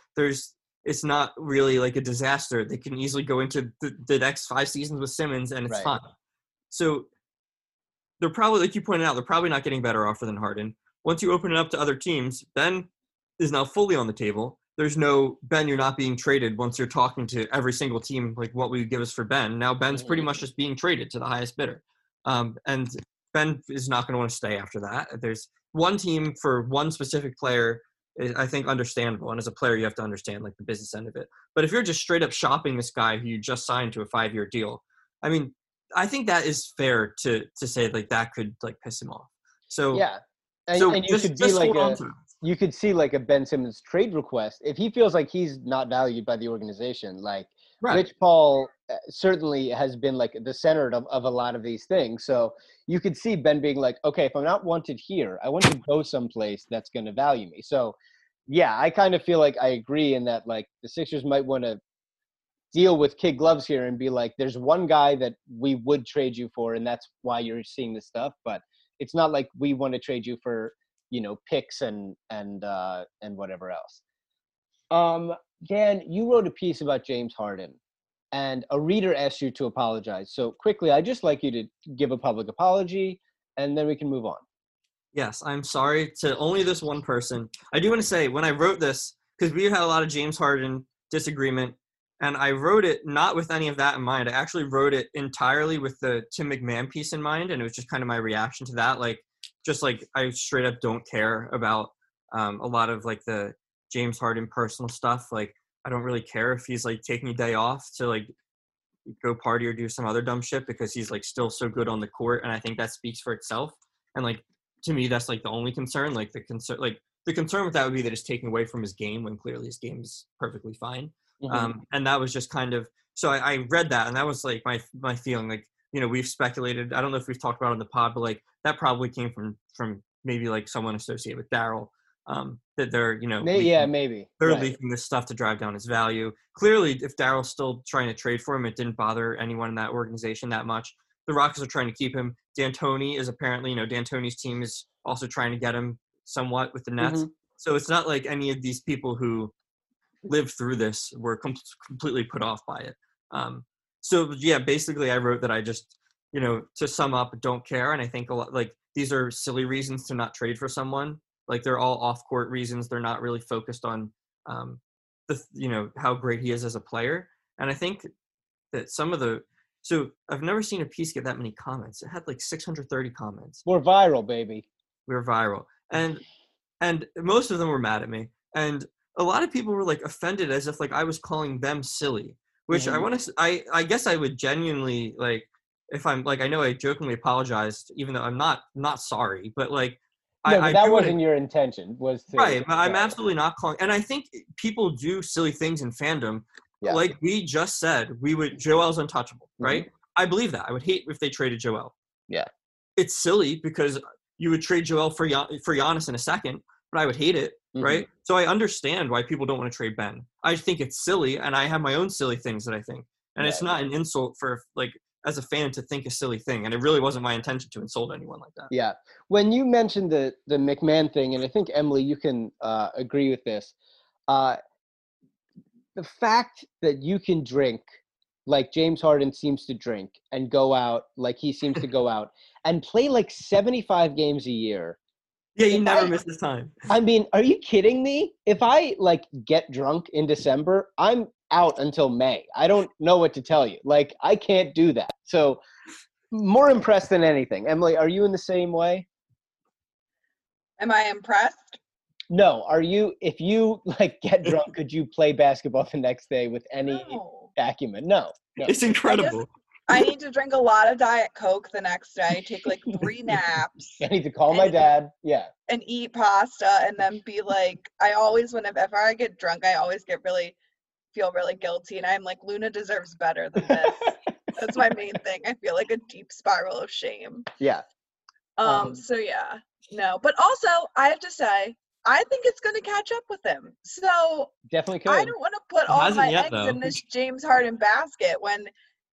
it's not really like a disaster. They can easily go into the next 5 seasons with Simmons and it's fine. So they're probably, like you pointed out, they're probably not getting better offer than Harden. Once you open it up to other teams, Ben is now fully on the table. There's no, Ben, you're not being traded once you're talking to every single team, like what will you give us for Ben? Now Ben's pretty much just being traded to the highest bidder. And Ben is not going to want to stay after that. There's one team for one specific player is, I think, understandable. And as a player, you have to understand like the business end of it. But if you're just straight up shopping this guy who you just signed to a 5-year deal, I mean, I think that is fair to say like that could like piss him off. So yeah, and you could be like you could see like a Ben Simmons trade request if he feels like he's not valued by the organization. Like Rich Paul certainly has been like the center of a lot of these things. So you could see Ben being like, okay, if I'm not wanted here, I want to go someplace that's going to value me. So yeah, I kind of feel like I agree in that like the Sixers might want to deal with kid gloves here and be like, there's one guy that we would trade you for, and that's why you're seeing this stuff. But it's not like we want to trade you for, you know, picks and whatever else. Dan, you wrote a piece about James Harden, and a reader asked you to apologize. So quickly, I'd just like you to give a public apology, and then we can move on. Yes, I'm sorry to only this one person. I do want to say when I wrote this, because we had a lot of James Harden disagreement. And I wrote it not with any of that in mind. I actually wrote it entirely with the Tim McMahon piece in mind. And it was just kind of my reaction to that. Like, just like I straight up don't care about a lot of like the James Harden personal stuff. Like, I don't really care if he's like taking a day off to like go party or do some other dumb shit because he's like still so good on the court. And I think that speaks for itself. And like, to me, that's like the only concern. Like the concern with that would be that it's taking away from his game when clearly his game is perfectly fine. And that was just kind of, so I read that and that was like my feeling, like, you know, we've speculated, I don't know if we've talked about it on the pod, but like that probably came from maybe like someone associated with Daryl, that they're, you know, leaking this stuff to drive down his value. Clearly if Daryl's still trying to trade for him, it didn't bother anyone in that organization that much. The Rockets are trying to keep him. D'Antoni is apparently, you know, D'Antoni's team is also trying to get him somewhat with the Nets. So it's not like any of these people who lived through this were completely put off by it. So yeah, basically I wrote that I just, you know, to sum up, don't care. And I think a lot, like, these are silly reasons to not trade for someone. Like, they're all off court reasons. They're not really focused on you know, how great he is as a player. And I think that some of the, so I've never seen a piece get that many comments. It had like 630 comments. We're viral, baby. We're viral. And most of them were mad at me. And a lot of people were like offended as if like I was calling them silly, which I want to, I guess I would genuinely, like, if I'm like, I know I jokingly apologized, even though I'm not sorry, but like, no, but that wasn't your intention, was to... Right, I'm absolutely not calling... And I think people do silly things in fandom. Yeah. Like we just said, we would... Joel's untouchable, right? I believe that. I would hate if they traded Joel. Yeah. It's silly because you would trade Joel for Giannis in a second, but I would hate it, right? So I understand why people don't want to trade Ben. I think it's silly, and I have my own silly things that I think. And it's not an insult for, like... as a fan to think a silly thing. And it really wasn't my intention to insult anyone like that. Yeah. When you mentioned the McMahon thing, and I think Emily, you can agree with this. The fact that you can drink like James Harden seems to drink and go out like he seems to go out and play like 75 games a year. Yeah. You never miss his time. I mean, are you kidding me? If I like get drunk in December, I'm out until May. I don't know what to tell you. Like, I can't do that. So, more impressed than anything. Emily, are you in the same way? Am I impressed? No. Are you, if you like get drunk, could you play basketball the next day with any acumen? No. It's incredible. I need to drink a lot of Diet Coke the next day, take like 3 naps. I need to call my dad. Yeah. And eat pasta and then be like, I always, whenever I get drunk, I always get feel really guilty, and I'm like, Luna deserves better than this. That's my main thing. I feel like a deep spiral of shame. Yeah. So yeah, no. But also, I have to say, I think it's going to catch up with him. So definitely could. I don't want to put all my eggs in this James Harden basket when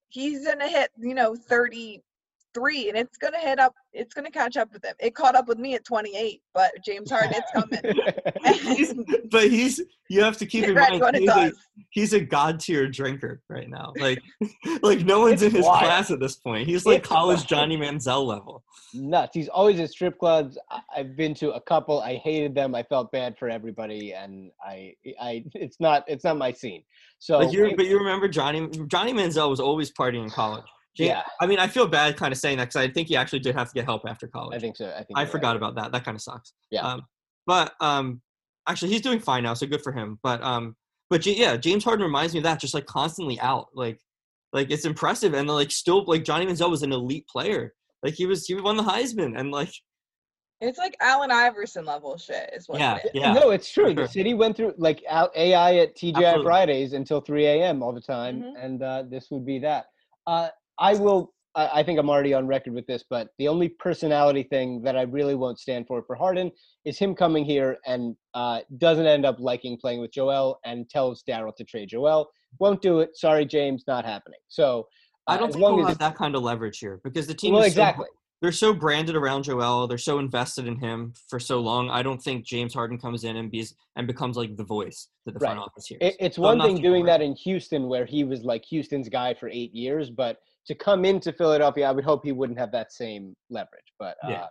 he's going to hit, you know, 33, and it's going to hit up. It's going to catch up with him. It caught up with me at 28, but James Harden, it's coming. But he's, you have to keep in mind, he's a God tier drinker right now. Like no one's in his class at this point. He's like college Johnny Manziel level. Nuts. He's always at strip clubs. I've been to a couple. I hated them. I felt bad for everybody. And it's not my scene. So, but you remember Johnny Manziel was always partying in college. Yeah. I mean, I feel bad kind of saying that because I think he actually did have to get help after college. I think so. I forgot about that. That kind of sucks. Yeah. Actually, he's doing fine now, so good for him. But yeah, James Harden reminds me of that, just like constantly out. Like it's impressive. And like still, like Johnny Manziel was an elite player. Like he won the Heisman, and like it's like Allen Iverson level shit is what. Yeah, yeah. No, it's true. The city went through like AI at TGI Fridays until 3 a.m. all the time, and this would be that. I think I'm already on record with this, but the only personality thing that I really won't stand for Harden is him coming here and doesn't end up liking playing with Joel and tells Daryl to trade Joel. Won't do it. Sorry, James, not happening. So I don't think we'll have that kind of leverage here because the team is exactly. They're so branded around Joel. They're so invested in him for so long. I don't think James Harden comes in and becomes like the voice that the front office hears. It's one thing doing that in Houston where he was like Houston's guy for 8 years, but to come into Philadelphia, I would hope he wouldn't have that same leverage. But yeah.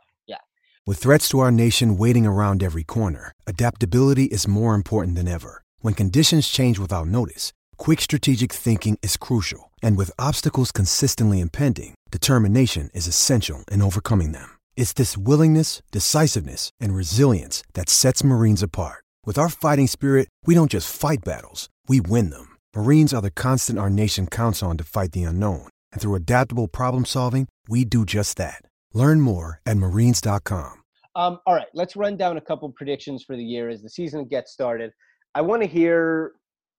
With threats to our nation waiting around every corner, adaptability is more important than ever. When conditions change without notice, quick strategic thinking is crucial. And with obstacles consistently impending, determination is essential in overcoming them. It's this willingness, decisiveness, and resilience that sets Marines apart. With our fighting spirit, we don't just fight battles, we win them. Marines are the constant our nation counts on to fight the unknown. And through adaptable problem solving, we do just that. Learn more at marines.com. All right, let's run down a couple predictions for the year as the season gets started. I want to hear,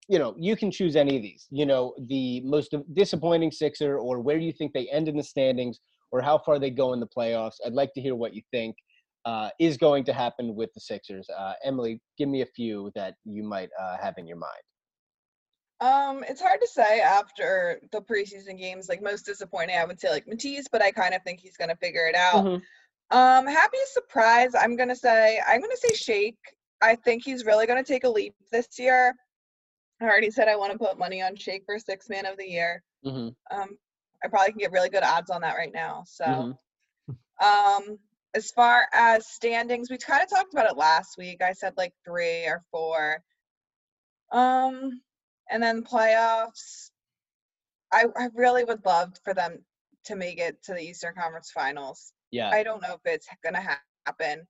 you know, you can choose any of these. You know, the most disappointing Sixer or where you think they end in the standings or how far they go in the playoffs. I'd like to hear what you think is going to happen with the Sixers. Emily, give me a few that you might have in your mind. It's hard to say after the preseason games. Like, most disappointing, I would say like Matisse, but I kind of think he's gonna figure it out. Happy surprise. I'm gonna say Shake. I think he's really going to take a leap this year. I already said I want to put money on Shake for Sixth Man of the Year. Mm-hmm. I probably can get really good odds on that right now. So, mm-hmm. As far as standings, we kind of talked about it last week. I said like 3 or 4. And then playoffs, I really would love for them to make it to the Eastern Conference Finals. Yeah. I don't know if it's going to happen.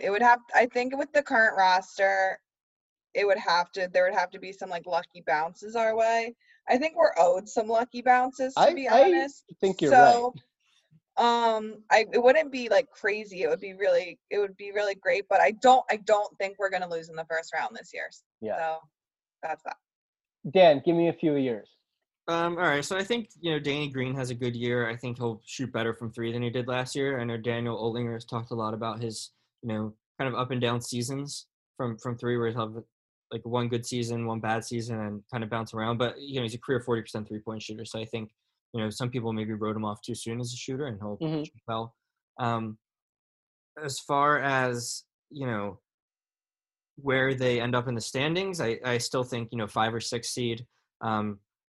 It would have, I think with the current roster, there would have to be some like lucky bounces our way. I think we're owed some lucky bounces, to be honest. I think you're right. It wouldn't be like crazy. It would be really great, but I don't think we're going to lose in the first round this year. Yeah. So that's that. Dan, give me a few years. All right. So I think, Danny Green has a good year. I think he'll shoot better from 3 than he did last year. I know Daniel Olinger has talked a lot about his, kind of up and down seasons from 3, where he'll have like one good season, one bad season, and kind of bounce around. But, he's a career 40% 3-point shooter. So I think, some people maybe wrote him off too soon as a shooter, and he'll mm-hmm. shoot well. As far as, where they end up in the standings, I still think, 5 or 6 seed.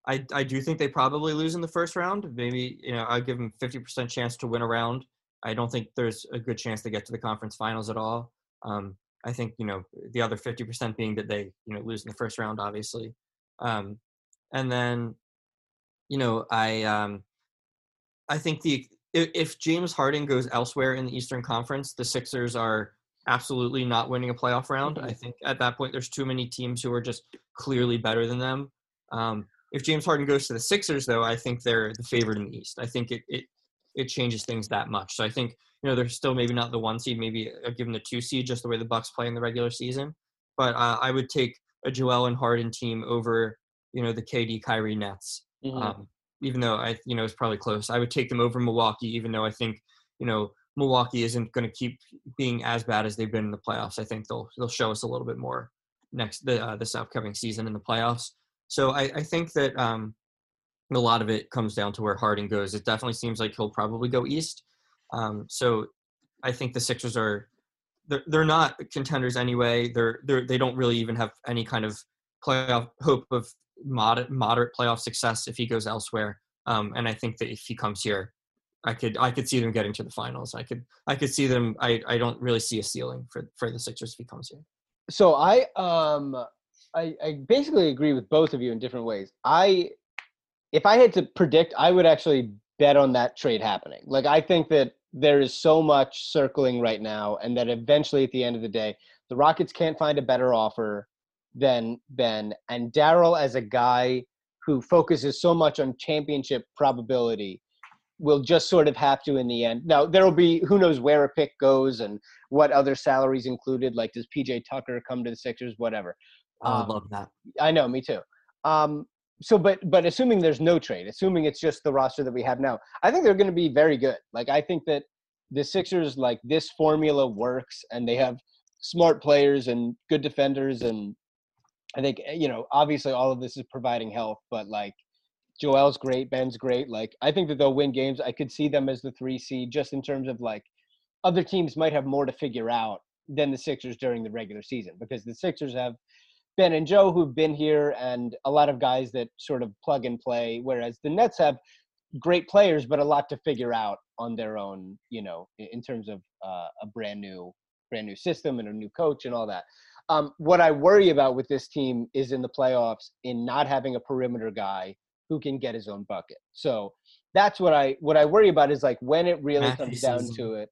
I do think they probably lose in the first round. Maybe, I'll give them 50% chance to win a round. I don't think there's a good chance they get to the conference finals at all. I think, the other 50% being that they, lose in the first round, obviously. And then, I think if James Harden goes elsewhere in the Eastern Conference, the Sixers are absolutely not winning a playoff round. Mm-hmm. I think at that point, there's too many teams who are just clearly better than them. If James Harden goes to the Sixers, though, I think they're the favorite in the East. I think it changes things that much. So I think, they're still maybe not the 1 seed, maybe given the 2 seed, just the way the Bucks play in the regular season. But I would take a Joel and Harden team over, the KD, Kyrie Nets. Mm-hmm. Even though it's probably close. I would take them over Milwaukee, even though I think, Milwaukee isn't going to keep being as bad as they've been in the playoffs. I think they'll show us a little bit more this upcoming season in the playoffs. So I think that a lot of it comes down to where Harden goes. It definitely seems like he'll probably go east. So I think the Sixers are they're not contenders anyway. They don't really even have any kind of playoff hope of moderate playoff success if he goes elsewhere. And I think that if he comes here, I could see them getting to the finals. I could see them. I don't really see a ceiling for the Sixers if he comes here. So I basically agree with both of you in different ways. If I had to predict, I would actually bet on that trade happening. Like, I think that there is so much circling right now, and that eventually at the end of the day, the Rockets can't find a better offer than Ben. And Daryl, as a guy who focuses so much on championship probability, will just sort of have to in the end. Now, there will be who knows where a pick goes and what other salaries included. Like, does PJ Tucker come to the Sixers? Whatever. I would love that. I know, me too. So, but assuming there's no trade, assuming it's just the roster that we have now, I think they're going to be very good. Like, I think that the Sixers, like, this formula works, and they have smart players and good defenders. And I think, obviously all of this is providing help, but like, Joel's great, Ben's great. Like, I think that they'll win games. I could see them as the 3 seed, just in terms of like, other teams might have more to figure out than the Sixers during the regular season, because the Sixers have Ben and Joe, who've been here, and a lot of guys that sort of plug and play, whereas the Nets have great players, but a lot to figure out on their own, in terms of a brand new system and a new coach and all that. What I worry about with this team is in the playoffs, in not having a perimeter guy who can get his own bucket. So that's what I worry about, is like, when it really comes down to it.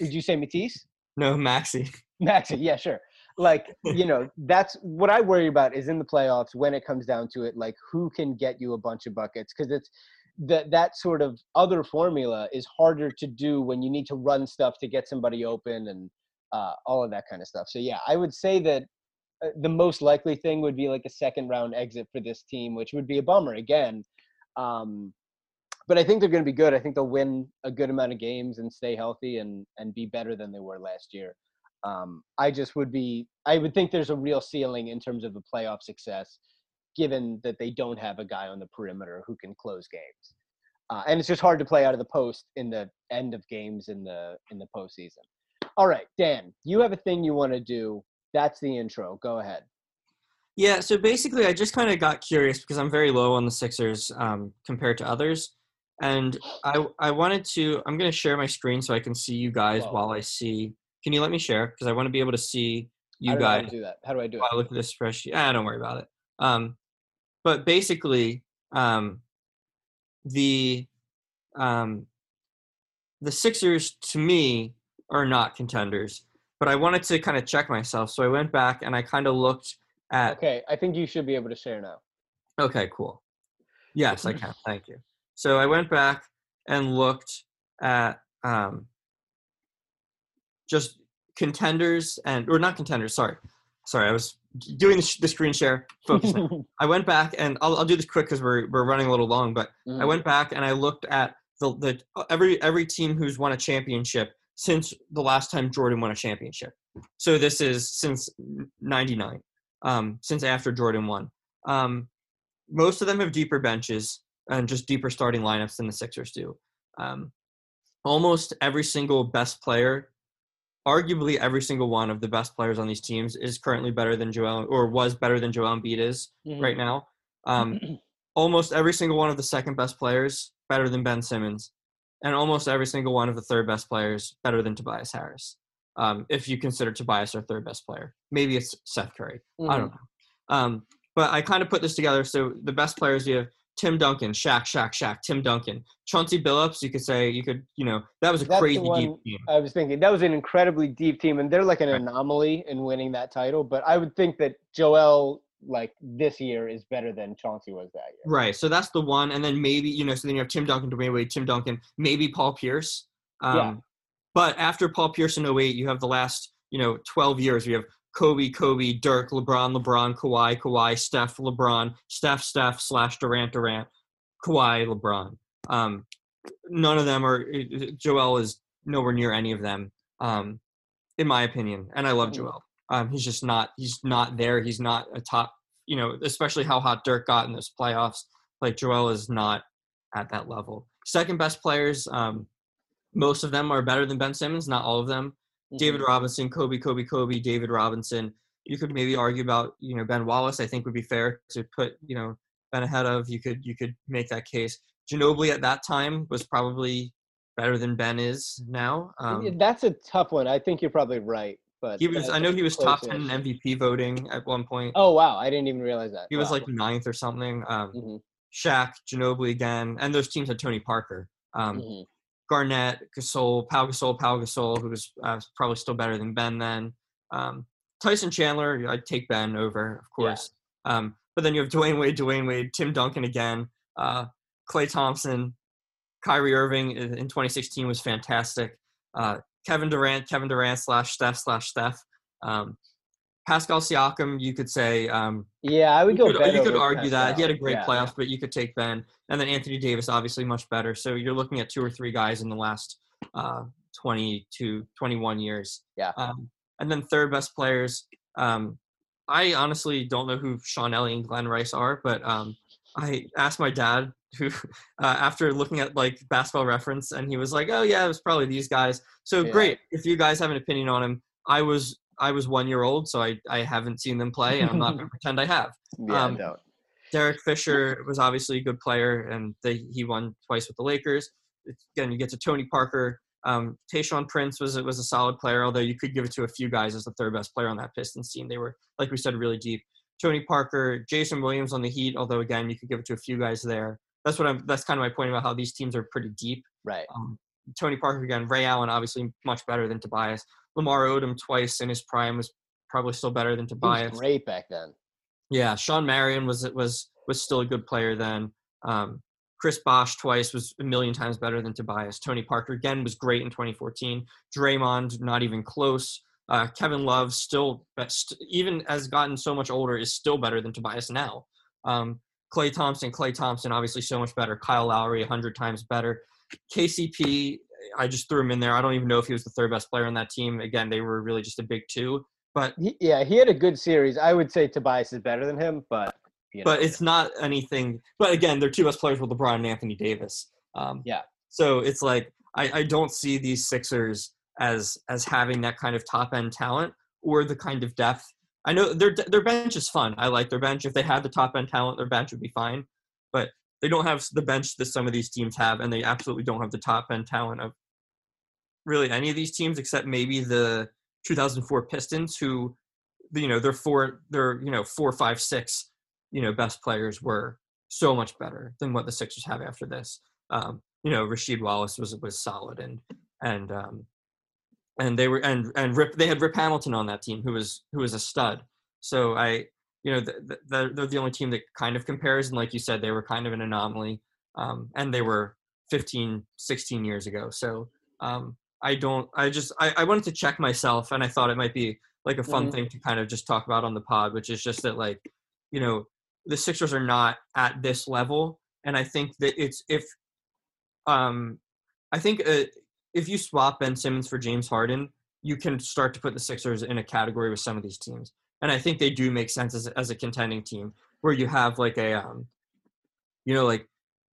Did you say Matisse? No, Maxey. Maxey, yeah, sure. Like, that's what I worry about, is in the playoffs, when it comes down to it, like, who can get you a bunch of buckets? Because it's that sort of other formula is harder to do when you need to run stuff to get somebody open and all of that kind of stuff. So, yeah, I would say that the most likely thing would be like a second round exit for this team, which would be a bummer again. But I think they're going to be good. I think they'll win a good amount of games and stay healthy and be better than they were last year. I would think there's a real ceiling in terms of the playoff success, given that they don't have a guy on the perimeter who can close games. And it's just hard to play out of the post in the end of games in the postseason. All right, Dan, you have a thing you want to do. That's the intro. Go ahead. Yeah, so basically I just kind of got curious because I'm very low on the Sixers compared to others. And I wanted to – I'm going to share my screen so I can see you guys while I see – can you let me share? Because I want to be able to see you guys. How do I do that? How do I do it? I look at this spreadsheet. Don't worry about it. But basically the Sixers to me are not contenders. But I wanted to kind of check myself. So I went back and I kind of looked at – Okay, I think you should be able to share now. Okay, cool. Yes, I can. Thank you. So I went back and looked at just contenders and – or not contenders, sorry. Sorry, I was doing the screen share. Focusing. I went back and I'll do this quick because we're running a little long. But I went back and I looked at the every team who's won a championship since the last time Jordan won a championship. So this is since 99, since after Jordan won. Most of them have deeper benches and just deeper starting lineups than the Sixers do. Almost every single best player, arguably every single one of the best players on these teams is currently better than Joel, or was better than Joel Embiid is right now. Almost every single one of the second best players better than Ben Simmons, and almost every single one of the third best players better than Tobias Harris. If you consider Tobias our third best player, maybe it's Seth Curry. I don't know. But I kind of put this together. So the best players, you have Tim Duncan, Shaq, Tim Duncan. Chauncey Billups, you could say, that was a crazy deep team. I was thinking that was an incredibly deep team, and they're like an anomaly in winning that title. But I would think that Joel, like this year, is better than Chauncey was that year. Right. So that's the one. And then maybe, so then you have Tim Duncan, Dwayne Wade, maybe Paul Pierce. But after Paul Pierce in 2008, you have the last, 12 years. You have Kobe, Dirk, LeBron, Kawhi, Steph, LeBron, Steph, / Durant, Kawhi, LeBron. None of them are – Joel is nowhere near any of them, in my opinion. And I love Joel. He's just not – he's not there. He's not a top – especially how hot Dirk got in those playoffs. Like, Joel is not at that level. Second best players, most of them are better than Ben Simmons, not all of them. David Robinson, Kobe, David Robinson. You could maybe argue about, Ben Wallace, I think would be fair to put, Ben ahead of. You could make that case. Ginobili at that time was probably better than Ben is now. That's a tough one. I think you're probably right. But he was. I know he was top 10 in MVP voting at one point. Oh, wow. I didn't even realize that. He was like ninth or something. Shaq, Ginobili again. And those teams had Tony Parker. Garnett, Gasol, Pau Gasol, who was probably still better than Ben then. Tyson Chandler, I'd take Ben over, of course. Yeah. But then you have Dwayne Wade, Tim Duncan again, Klay Thompson, Kyrie Irving in 2016 was fantastic. Kevin Durant /Steph. Pascal Siakam, you could say. I would go. You could argue Pascal. That he had a great playoff, but you could take Ben, and then Anthony Davis, obviously much better. So you're looking at two or three guys in the last 20 to 21 years. And then third best players. I honestly don't know who Sean Ellie and Glenn Rice are, but I asked my dad who, after looking at like Basketball Reference, and he was like, "Oh yeah, it was probably these guys." So great if you guys have an opinion on him. I was 1 year old, so I haven't seen them play, and I'm not going to pretend I have. Don't. Derek Fisher was obviously a good player, and he won twice with the Lakers. Again, you get to Tony Parker. Tayshaun Prince was a solid player, although you could give it to a few guys as the third best player on that Pistons team. They were, like we said, really deep. Tony Parker, Jason Williams on the Heat, although, again, you could give it to a few guys there. That's kind of my point about how these teams are pretty deep. Right. Tony Parker, again, Ray Allen, obviously much better than Tobias. Lamar Odom twice in his prime was probably still better than Tobias. He was great back then. Yeah, Sean Marion was still a good player then. Chris Bosh twice was a million times better than Tobias. Tony Parker, again, was great in 2014. Draymond, not even close. Kevin Love, still best, even as gotten so much older, is still better than Tobias now. Klay Thompson, obviously so much better. Kyle Lowry, 100 times better. KCP, I just threw him in there. I don't even know if he was the third best player on that team. Again, they were really just a big two. But he had a good series. I would say Tobias is better than him, but it's not anything. But again, their two best players were LeBron and Anthony Davis. So it's like I don't see these Sixers as having that kind of top end talent or the kind of depth. I know their bench is fun. I like their bench. If they had the top end talent, their bench would be fine, but they don't have the bench that some of these teams have, and they absolutely don't have the top end talent of really any of these teams, except maybe the 2004 Pistons, who, you know, their 4, 5, 6, you know, best players were so much better than what the Sixers have after this. You know, Rasheed Wallace was solid, and they were, and Rip, they had Rip Hamilton on that team, who was a stud. So they're the only team that kind of compares. And like you said, they were kind of an anomaly, and they were 15, 16 years ago. So I wanted to check myself, and I thought it might be like a fun thing to kind of just talk about on the pod, which is just that, like, you know, the Sixers are not at this level. And I think that if you swap Ben Simmons for James Harden, you can start to put the Sixers in a category with some of these teams. And I think they do make sense as a contending team, where you have like a, you know, like,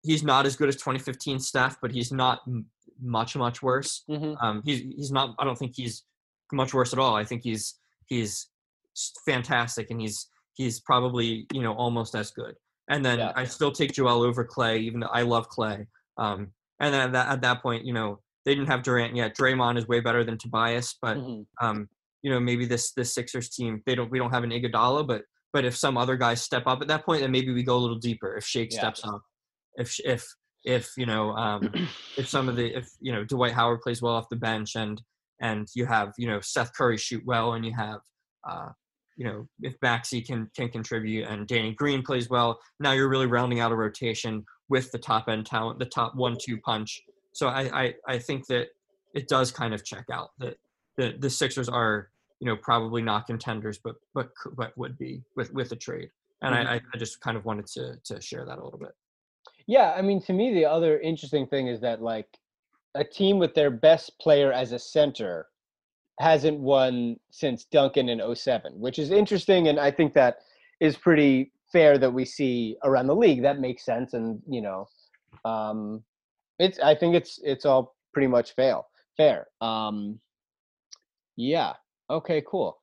he's not as good as 2015 Steph, but he's not much worse. He's not, I don't think he's much worse at all. I think he's fantastic, and he's probably, you know, almost as good. And then I still take Joel over Clay, even though I love Clay. And then at that point, you know, they didn't have Durant yet. Draymond is way better than Tobias, but you know, maybe this Sixers team, we don't have an Iguodala, but if some other guys step up at that point, then maybe we go a little deeper. If Shake steps up, if you know, if Dwight Howard plays well off the bench, and you have, you know, Seth Curry shoot well, and you have you know, if Maxey can contribute and Danny Green plays well, now you're really rounding out a rotation with the top end talent, the top 1-2 punch. So I think that it does kind of check out that the Sixers are, you know, probably not contenders, but would be with a trade. And I just kind of wanted to share that a little bit. Yeah, I mean, to me, the other interesting thing is that, like, a team with their best player as a center hasn't won since Duncan in 2007, which is interesting. And I think that is pretty fair that we see around the league. That makes sense. And, you know, I think it's all pretty much fair. Yeah. Okay, cool.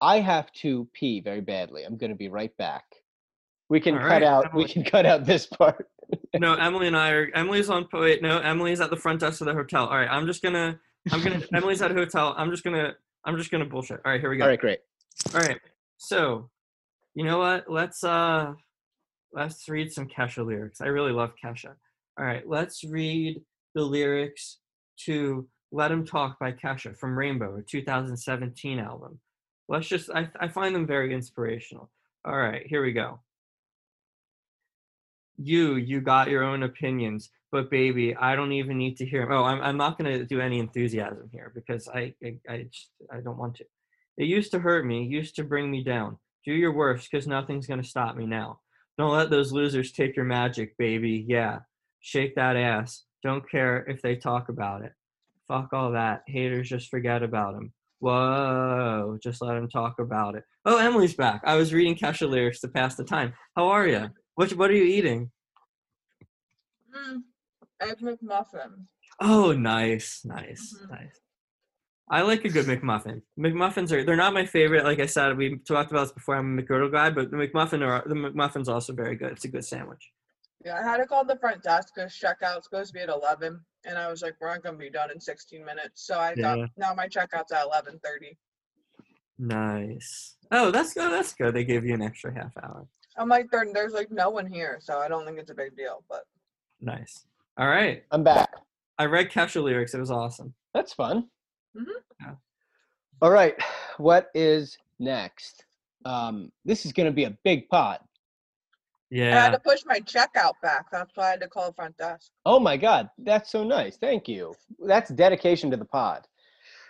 I have to pee very badly. I'm going to be right back. We can cut out this part. No, Emily's at the front desk of the hotel. All right, I'm gonna Emily's at a hotel. I'm just gonna bullshit. All right, here we go. All right, great. All right. So, you know what? Let's read some Kesha lyrics. I really love Kesha. All right, let's read the lyrics to Let 'Em Talk by Kesha from Rainbow, a 2017 album. I find them very inspirational. All right, here we go. You got your own opinions, but baby, I don't even need to hear them. Oh, I'm not going to do any enthusiasm here, because I don't want to. It used to hurt me, used to bring me down. Do your worst, because nothing's going to stop me now. Don't let those losers take your magic, baby. Yeah, shake that ass. Don't care if they talk about it. Fuck all that. Haters, just forget about them. Whoa, just let them talk about it. Oh, Emily's back. I was reading Kesha lyrics to pass the time. How are you? What are you eating? Egg McMuffin. Oh, nice. I like a good McMuffin. McMuffins they're not my favorite. Like I said, we talked about this before. I'm a McGriddle guy, but the McMuffin's also very good. It's a good sandwich. Yeah, I had to call the front desk because checkout's supposed to be at 11, and I was like, we're not gonna be done in 16 minutes. So I thought, now my checkout's at 11:30. Nice. Oh, that's good. That's good. They gave you an extra half hour. I'm like, there's like no one here, so I don't think it's a big deal, but. Nice. All right. I'm back. I read Kesha lyrics. It was awesome. That's fun. Yeah. All right. What is next? This is going to be a big pot. Yeah. I had to push my checkout back. That's why I had to call the front desk. Oh, my God. That's so nice. Thank you. That's dedication to the pod.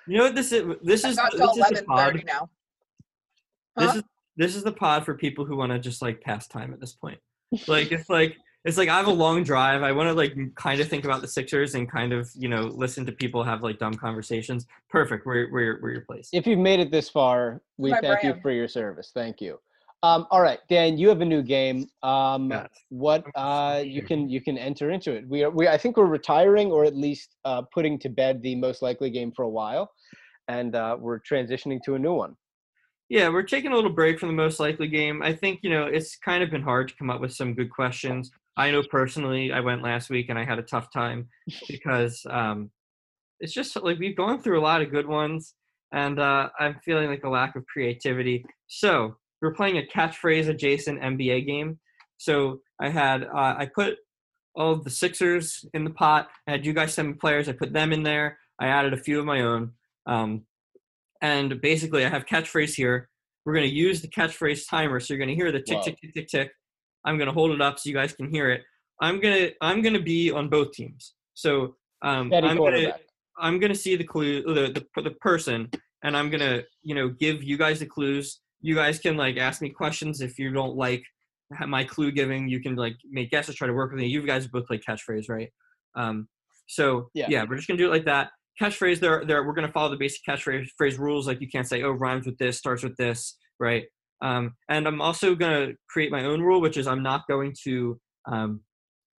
You know what this is? This is the pod now. Huh? This is the pod for people who want to just, like, pass time at this point. Like, it's like I have a long drive. I want to, like, kind of think about the Sixers and kind of, you know, listen to people have, like, dumb conversations. Perfect. We're your place. If you've made it this far, we thank you for your service. Thank you. All right, Dan, you have a new game. What you can enter into it. I think we're retiring, or at least putting to bed the most likely game for a while, and we're transitioning to a new one. Yeah, we're taking a little break from the most likely game. I think, you know, it's kind of been hard to come up with some good questions. I know personally, I went last week and I had a tough time because it's just like we've gone through a lot of good ones, and I'm feeling like a lack of creativity. So we're playing a catchphrase adjacent NBA game. So I had I put all of the Sixers in the pot. I had you guys send me players. I put them in there. I added a few of my own. And basically, I have catchphrase here. We're going to use the catchphrase timer, so you're going to hear the tick, tick, tick, tick, tick. I'm going to hold it up so you guys can hear it. I'm going to be on both teams. So I'm going to see the clue, the person, and I'm going to, you know, give you guys the clues. You guys can like ask me questions if you don't like my clue giving. You can like make guesses, try to work with me. You guys both play catchphrase, right? So we're just gonna do it like that. Catchphrase, we're gonna follow the basic catchphrase rules. Like you can't say, oh, rhymes with this, starts with this, right? And I'm also gonna create my own rule, which is I'm not going to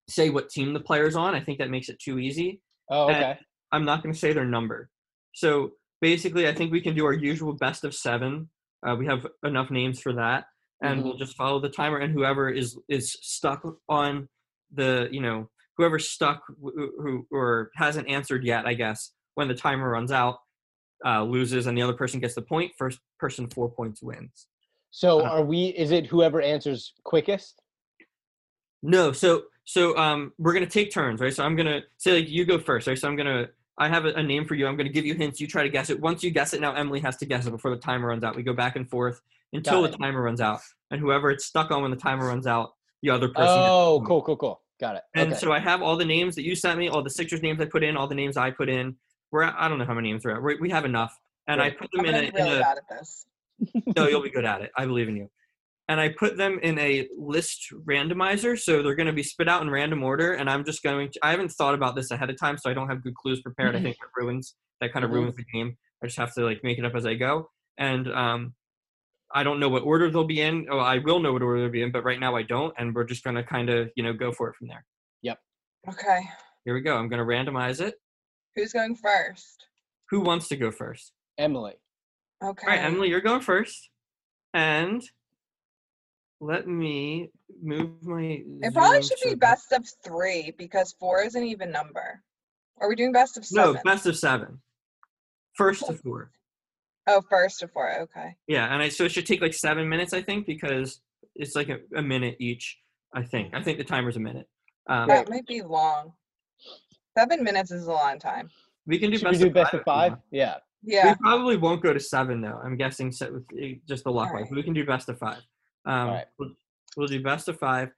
say what team the player's on. I think that makes it too easy. Oh, okay. And I'm not gonna say their number. So basically, I think we can do our usual best of seven. We have enough names for that, and we'll just follow the timer. And whoever is stuck on the, you know, whoever's stuck who or hasn't answered yet, I guess, when the timer runs out, loses, and the other person gets the point. First person 4 points wins. So is it whoever answers quickest? No. So we're gonna take turns, right? So I'm gonna say like you go first, right? So I have a name for you. I'm going to give you hints. You try to guess it. Once you guess it, now Emily has to guess it before the timer runs out. We go back and forth until the timer runs out. And whoever it's stuck on when the timer runs out, the other person. Oh, cool. Got it. And so I have all the names that you sent me, all the Sixers names I put in, all the names I put in. We're at, I don't know how many names we're at. We have enough. And I put them I'm really bad at this. No, you'll be good at it. I believe in you. And I put them in a list randomizer, so they're going to be spit out in random order, and I'm just going to – I haven't thought about this ahead of time, so I don't have good clues prepared. I think that kind of ruins the game. I just have to, like, make it up as I go. And I don't know what order they'll be in. Oh, I will know what order they'll be in, but right now I don't, and we're just going to kind of, you know, go for it from there. Yep. Okay. Here we go. I'm going to randomize it. Who's going first? Who wants to go first? Emily. Okay. All right, Emily, you're going first. And – let me move my... It probably should be best of three because four is an even number. Are we doing best of seven? No, best of seven. First to four. Oh, first to four. Okay. Yeah, and so it should take like 7 minutes, I think, because it's like a minute each, I think. I think the timer's a minute. That might be long. 7 minutes is a long time. We can do best of five? Yeah. We probably won't go to seven, though. I'm guessing just the luck. Right. But we can do best of five. Right. We'll do best of five,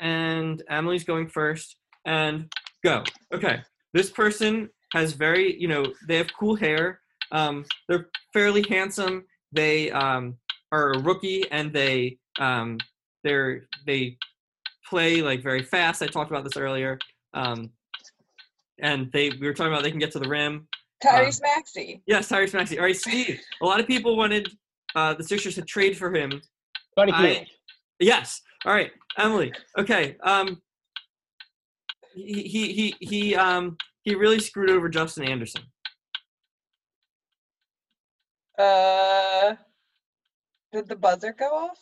and Emily's going first, and go. Okay. This person has very, you know, they have cool hair. They're fairly handsome. They, are a rookie, and they play like very fast. I talked about this earlier. And we were talking about, they can get to the rim. Tyrese Maxey. Yes. Tyrese Maxey. All right, Steve, a lot of people wanted, the Sixers to trade for him. Yes. All right, Emily. Okay. He really screwed over Justin Anderson. Did the buzzer go off?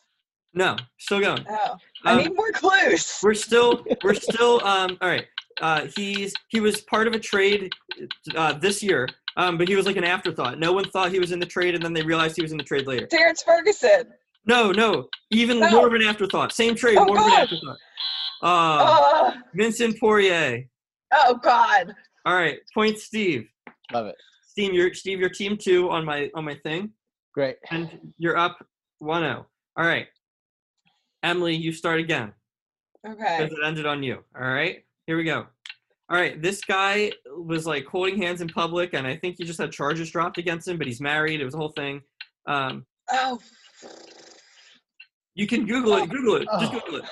No, still going. Oh, I need more clues. We're still. All right. He was part of a trade this year. But he was like an afterthought. No one thought he was in the trade, and then they realized he was in the trade later. Terrence Ferguson. No. Even more of an afterthought. Same trade, more of an afterthought. Vincent Poirier. Oh, God. All right. Point, Steve. Love it. Steve, you're team two on my thing. Great. And you're up 1-0. All right. Emily, you start again. Okay. Because it ended on you. All right. Here we go. All right. This guy was, like, holding hands in public, and I think he just had charges dropped against him, but he's married. It was a whole thing. You can Google it. Just Google it.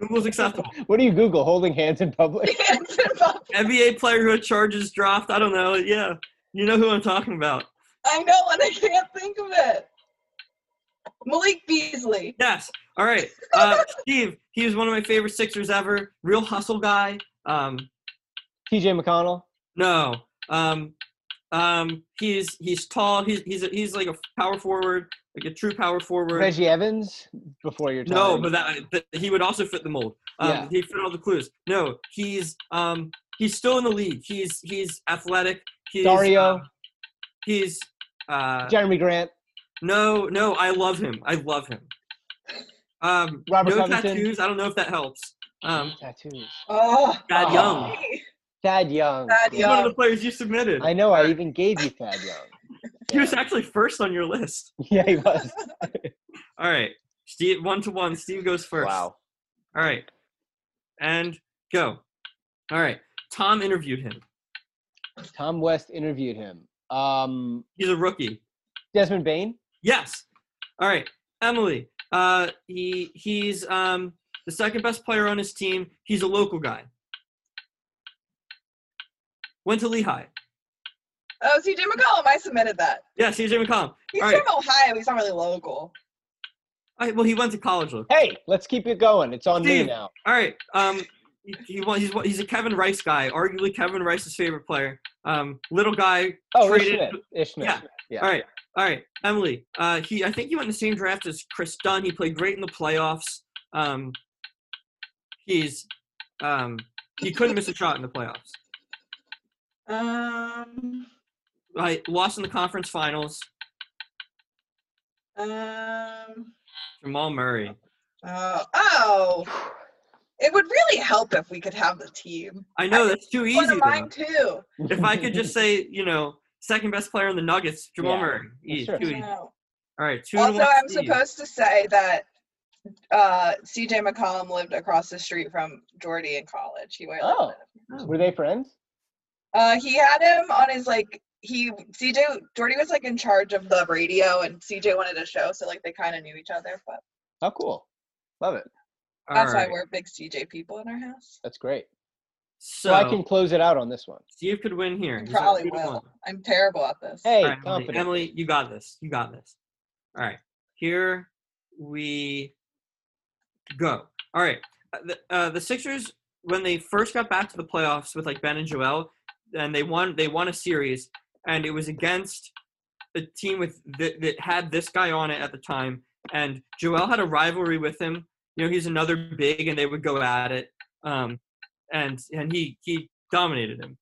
Google's acceptable. What do you Google? Holding hands in public? NBA player who had charges dropped. I don't know. Yeah. You know who I'm talking about. I know, and I can't think of it. Malik Beasley. Yes. All right. Steve, he was one of my favorite Sixers ever. Real hustle guy. TJ McConnell. No. He's tall. He's like a power forward, like a true power forward. Reggie Evans before your time. No, but he would also fit the mold. Yeah. He fit all the clues. No, he's still in the league. He's athletic. He's, Dario. Jeremy Grant. No, I love him. Robert Covington. Tattoos. I don't know if that helps. Tattoos. Thad Young. Thad Young. He's one of the players you submitted. I know. I even gave you Thad Young. He was actually first on your list. Yeah, he was. All right. Steve, 1-1. Steve goes first. Wow. All right. And go. All right. Tom interviewed him. Tom West interviewed him. He's a rookie. Desmond Bain? Yes. All right. Emily. He's the second best player on his team. He's a local guy. Went to Lehigh. Oh, CJ McCollum. I submitted that. Yeah, CJ McCollum. He's all from Ohio. He's not really local. All right, well, he went to college local. Hey, let's keep it going. It's on Steve. Me now. All right. He's a Kevin Rice guy. Arguably Kevin Rice's favorite player. Little guy. Oh, traded. Ishmael. Yeah. All right. Emily. I think he went in the same draft as Chris Dunn. He played great in the playoffs. He couldn't miss a shot in the playoffs. I lost in the conference finals. Jamal Murray. It would really help if we could have the team. I know, that's too easy. One of mine, too. If I could just say, second best player in the Nuggets, Jamal Murray. Easy, sure. Too easy. All right, 2-1. Also, I'm supposed to say that CJ McCollum lived across the street from Jordy in college. He went. Oh, were they friends? He had him on his Jordy was in charge of the radio, and CJ wanted a show, so they kind of knew each other. But oh, cool, love it. That's why we're big CJ people in our house. That's great. So I can close it out on this one. Steve could win here. You probably will. I'm terrible at this. Hey, right, Emily, you got this. All right, here we go. All right, the Sixers, when they first got back to the playoffs with Ben and Joel, and they won a series, and it was against a team that had this guy on it at the time, and Joel had a rivalry with him. He's another big, and they would go at it, and he dominated him.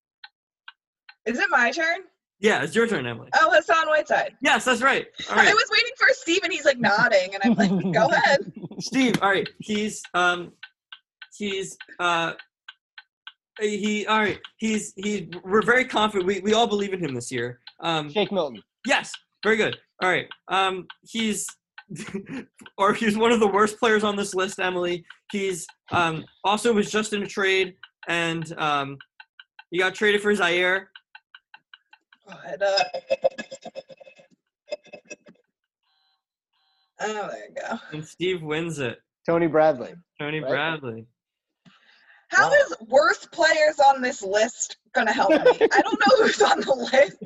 Is it my turn? Yeah, it's your turn, Emily. Oh, Hassan Whiteside. Yes, that's right. All right. I was waiting for Steve, and he's nodding, and I'm like, go ahead. Steve, all right, we're very confident. We all believe in him this year. Shake Milton. Yes, very good. All right, he's one of the worst players on this list, Emily. He's also was just in a trade, and he got traded for Zaire. God. Oh, there you go. And Steve wins it. Tony Bradley. How is worst players on this list going to help me? I don't know who's on the list.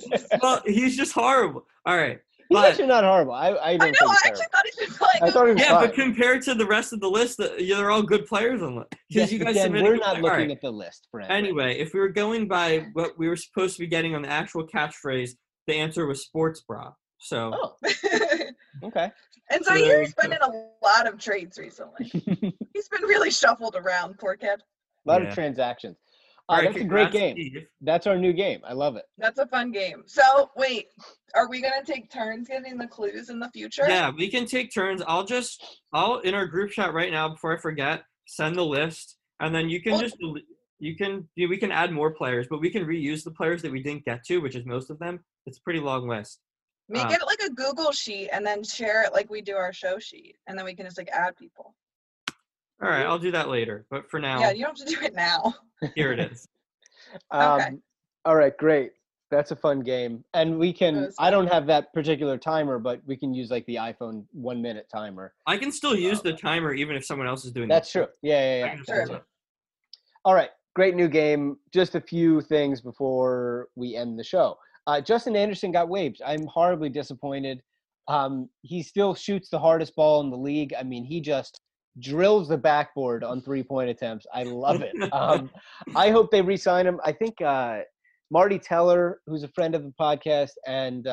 Well, he's just horrible. All right. He's actually not horrible. I actually thought he should play. I thought he was fine. But compared to the rest of the list, they're all good players on the list. We're not looking at the list, Brent. Anyway, if we were going by what we were supposed to be getting on the actual catchphrase, the answer was sports bra. So. Oh. Okay. And Zaire's been in a lot of trades recently. He's been really shuffled around, poor kid. A lot of transactions. Right, that's a great game. That's our new game. I love it. That's a fun game. So, wait, are we going to take turns getting the clues in the future? Yeah, we can take turns. I'll in our group chat right now before I forget, send the list, and then we can add more players, but we can reuse the players that we didn't get to, which is most of them. It's a pretty long list. Make it a Google sheet and then share it like we do our show sheet, and then we can just add people. All right, I'll do that later, but for now. Yeah, you don't have to do it now. Here it is. Okay. All right, great. That's a fun game. And we can – I don't have that particular timer, but we can use the iPhone 1-minute timer. I can still use the timer even if someone else is doing it. That's true. Yeah. Sure. All right, great new game. Just a few things before we end the show. Justin Anderson got waived. I'm horribly disappointed. He still shoots the hardest ball in the league. I mean, he just drills the backboard on three-point attempts. I love it. I hope they re-sign him. I think Marty Teller, who's a friend of the podcast, and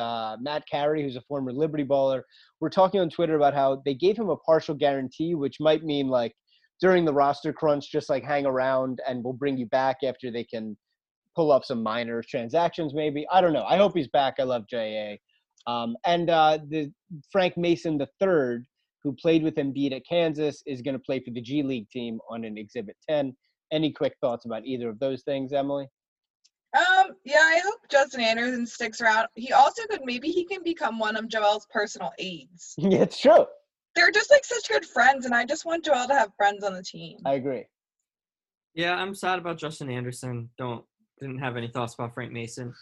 Matt Carey, who's a former Liberty baller, were talking on Twitter about how they gave him a partial guarantee, which might mean, like, during the roster crunch, just, like, hang around and we'll bring you back after they can pull up some minor transactions maybe. I don't know. I hope he's back. I love J.A. The Frank Mason III, who played with Embiid at Kansas, is going to play for the G League team on an Exhibit 10. Any quick thoughts about either of those things, Emily? Yeah, I hope Justin Anderson sticks around. He also could, maybe he can become one of Joel's personal aides. Yeah, it's true. They're just like such good friends, and I just want Joel to have friends on the team. I agree. Yeah, I'm sad about Justin Anderson. Didn't have any thoughts about Frank Mason.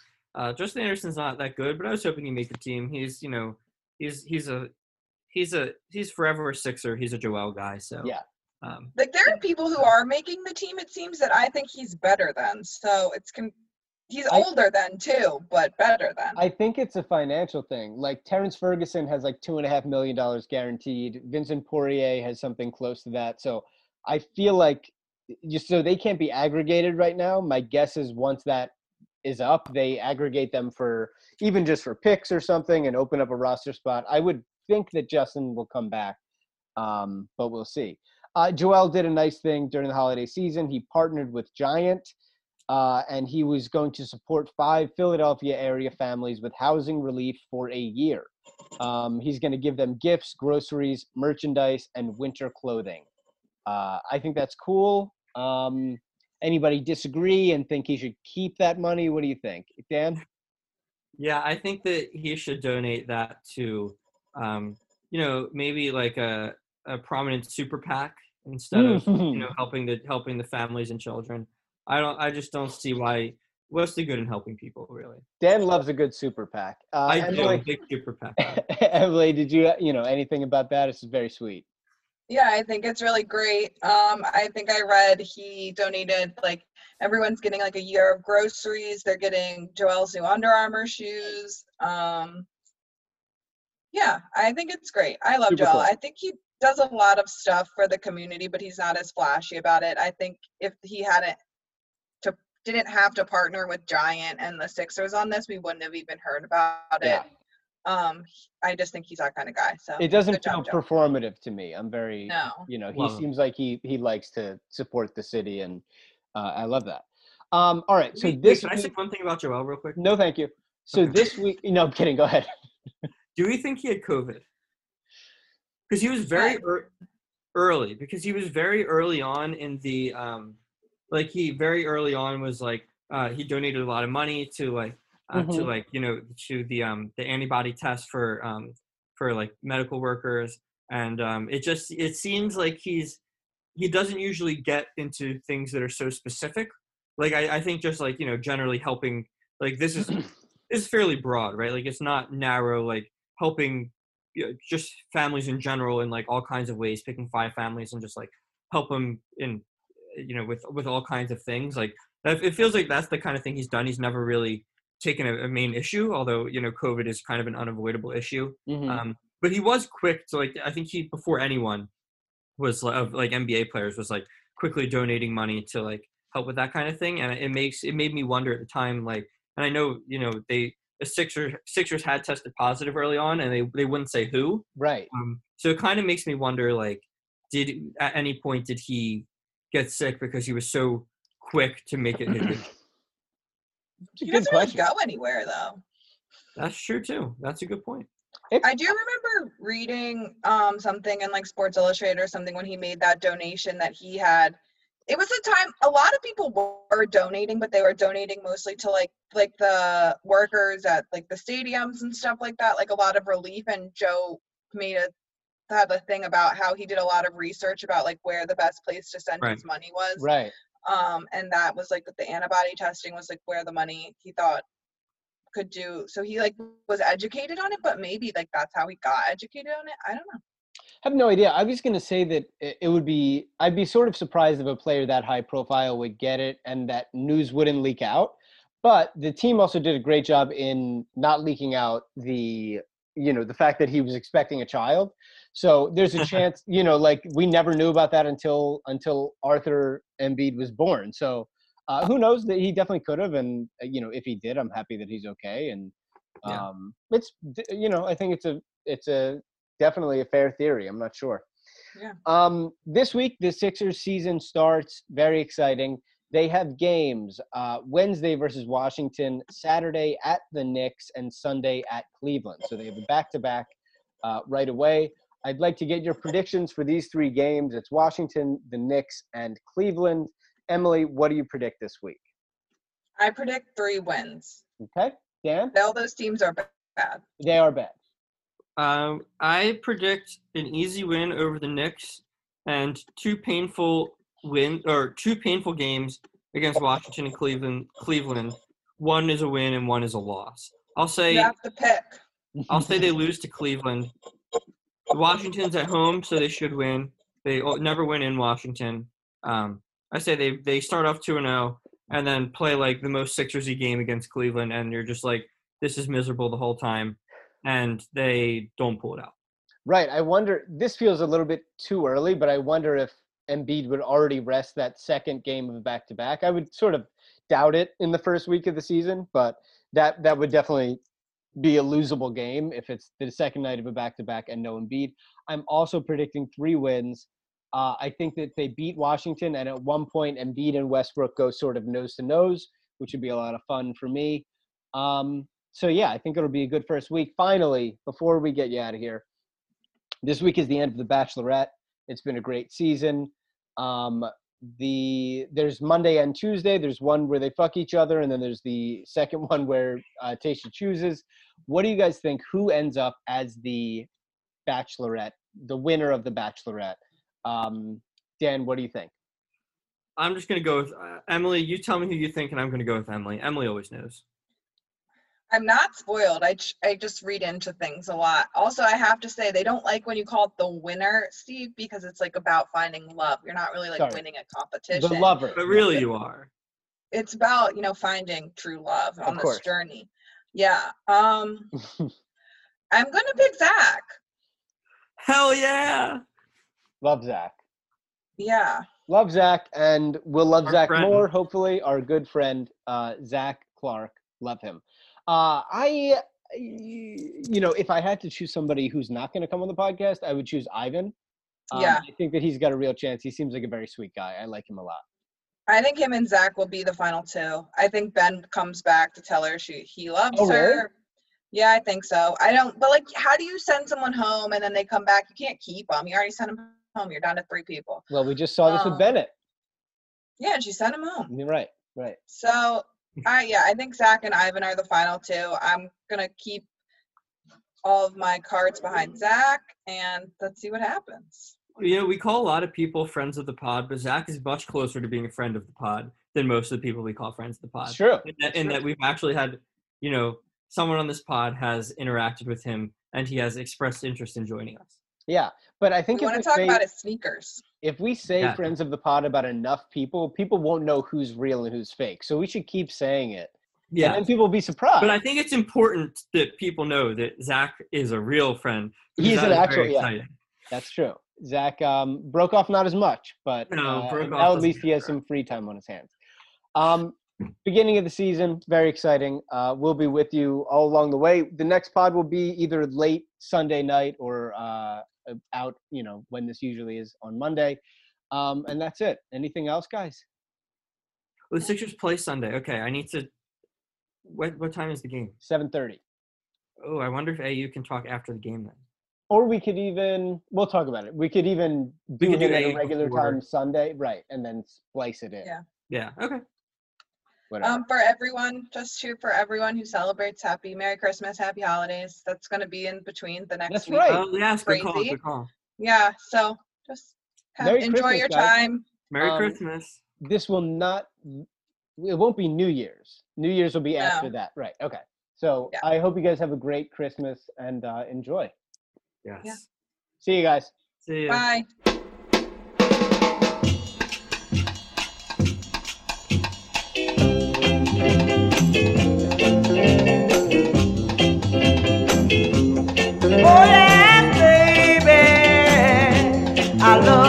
Justin Anderson's not that good, but I was hoping he'd make the team. He's, you know, he's forever a Sixer. He's a Joel guy. So yeah, like there are people who are making the team. It seems that I think he's better than. So it's he's older than too, but better than. I think it's a financial thing. Like Terrence Ferguson has like $2.5 million guaranteed. Vincent Poirier has something close to that. So I feel like just so they can't be aggregated right now. My guess is once that is up, they aggregate them for even just for picks or something and open up a roster spot. I would think that Justin will come back, but we'll see. Joel did a nice thing during the holiday season. He partnered with Giant, and he was going to support 5 Philadelphia area families with housing relief for a year. He's going to give them gifts, groceries, merchandise, and winter clothing. I think that's cool. Anybody disagree and think he should keep that money? What do you think, Dan? Yeah, I think that he should donate that to, maybe like a prominent super PAC instead of, helping the families and children. I just don't see why. What's the good in helping people, really? Dan loves a good super PAC. I do a big super PAC. Emily, did you anything about that? This is very sweet. Yeah, I think it's really great. I think I read he donated, like, everyone's getting, like, a year of groceries. They're getting Joel's new Under Armour shoes. Yeah, I think it's great. I love Super Joel. Cool. I think he does a lot of stuff for the community, but he's not as flashy about it. I think if he didn't have to partner with Giant and the Sixers on this, we wouldn't have even heard about it. I just think he's that kind of guy. So it doesn't feel performative to me. I'm very, he seems like he likes to support the city, and I love that. All right. So this week, can I say one thing about Joel real quick? No, thank you. So this week, no, I'm kidding. Go ahead. Do we think he had COVID? Because he was very early. Because he was very early on in the, he very early on was like he donated a lot of money to like. To the antibody test for like medical workers, and it seems like he doesn't usually get into things that are so specific. Like I think just like generally helping, like this is fairly broad, right? Like it's not narrow, like helping just families in general in like all kinds of ways, picking 5 families and just like help them in with all kinds of things. Like it feels like that's the kind of thing he's done. He's never really taken a main issue, although COVID is kind of an unavoidable issue. But he was quick to like, I think he before anyone was like NBA players was like quickly donating money to like help with that kind of thing, and it made me wonder at the time, like, and I know the Sixers had tested positive early on, and they wouldn't say who, right? So it kind of makes me wonder, like, at any point did he get sick because he was so quick to make it his He doesn't really go anywhere, though. That's true, too. That's a good point. I do remember reading something in, like, Sports Illustrated or something when he made that donation that he had. It was a time a lot of people were donating, but they were donating mostly to, like the workers at, like, the stadiums and stuff like that, like a lot of relief. And Joe had a thing about how he did a lot of research about, like, where the best place to send his money was. Right. And that was like the antibody testing was like where the money he thought could do. So he like was educated on it, but maybe like that's how he got educated on it. I don't know. I have no idea. I was going to say that I'd be sort of surprised if a player that high profile would get it and that news wouldn't leak out. But the team also did a great job in not leaking out the you know, the fact that he was expecting a child. So there's a chance, you know, like we never knew about that until Arthur Embiid was born. So who knows, that he definitely could have. And, you know, if he did, I'm happy that he's okay. And it's, you know, I think it's definitely a fair theory. I'm not sure. Yeah. This week, the Sixers season starts. Very exciting. They have games Wednesday versus Washington, Saturday at the Knicks, and Sunday at Cleveland. So they have a back-to-back right away. I'd like to get your predictions for these three games. It's Washington, the Knicks, and Cleveland. Emily, what do you predict this week? I predict 3 wins. Okay. Dan? All those teams are bad. They are bad. I predict an easy win over the Knicks and 2 painful games against Washington and Cleveland. One is a win and one is a loss. I'll say you have to pick. I'll say they lose to Cleveland. Washington's at home, so they should win. They never win in Washington. I say they start off 2-0 and then play like the most Sixersy game against Cleveland, and you're just like, this is miserable the whole time, and they don't pull it out. Right. I wonder. This feels a little bit too early, but I wonder if Embiid would already rest that second game of a back-to-back. I would sort of doubt it in the first week of the season, but that would definitely be a losable game if it's the second night of a back-to-back and no Embiid. I'm also predicting 3 wins. I think that they beat Washington, and at one point Embiid and Westbrook go sort of nose-to-nose, which would be a lot of fun for me. I think it'll be a good first week. Finally, before we get you out of here, this week is the end of The Bachelorette. It's been a great season. There's Monday and Tuesday. There's one where they fuck each other, and then there's the second one where Tayshia chooses. What do you guys think? Who ends up as the Bachelorette, the winner of the Bachelorette? Dan, what do you think? I'm just going to go with Emily. You tell me who you think, and I'm going to go with Emily. Emily always knows. I'm not spoiled. I just read into things a lot. Also, I have to say, they don't like when you call it the winner, Steve, because it's like about finding love. You're not really like winning a competition. The lover. But really you are. It's about, you know, finding true love on this journey. Yeah. I'm going to pick Zach. Hell yeah. Love Zach. Yeah. Love Zach, and we'll love our Zach friend. More, hopefully. Our good friend, Zach Clark. Love him. You know, if I had to choose somebody who's not going to come on the podcast, I would choose Ivan. I think that he's got a real chance. He seems like a very sweet guy. I like him a lot. I think him and Zach will be the final 2. I think Ben comes back to tell her he loves her. Really? Yeah, I think so. How do you send someone home and then they come back? You can't keep them. You already sent them home. You're down to 3 people. Well, we just saw this with Bennett. Yeah, she sent him home. Right. So... I think Zach and Ivan are the final 2. I'm going to keep all of my cards behind Zach, and let's see what happens. You know, we call a lot of people friends of the pod, but Zach is much closer to being a friend of the pod than most of the people we call friends of the pod. Sure. In that we've actually had, you know, someone on this pod has interacted with him, and he has expressed interest in joining us. Yeah, but I think about his sneakers. If we say friends of the pod about enough people won't know who's real and who's fake. So we should keep saying it. Yeah. And then people will be surprised. But I think it's important that people know that Zach is a real friend. He's an actual, that's true. Zach broke off not as much, but now at least he has some free time on his hands. Beginning of the season, very exciting. We'll be with you all along the way. The next pod will be either late Sunday night or out, you know, when this usually is on Monday. And that's it. Anything else, guys? Well, the Sixers play Sunday. Okay, I need to – what time is the game? 7:30. Oh, I wonder if AU can talk after the game then. Or we could even – we'll talk about it. We could even do it at a regular time Sunday. Right, and then splice it in. Yeah, okay. For everyone who celebrates, happy Merry Christmas, Happy Holidays. That's going to be in between the next week. That's right. Oh, yes, good call. Yeah, so just enjoy your time. Merry Christmas. This will not – it won't be New Year's. New Year's will be after that. Right, okay. So I hope you guys have a great Christmas and enjoy. Yes. Yeah. See you guys. See you. Bye. Oh yeah, baby, I love you.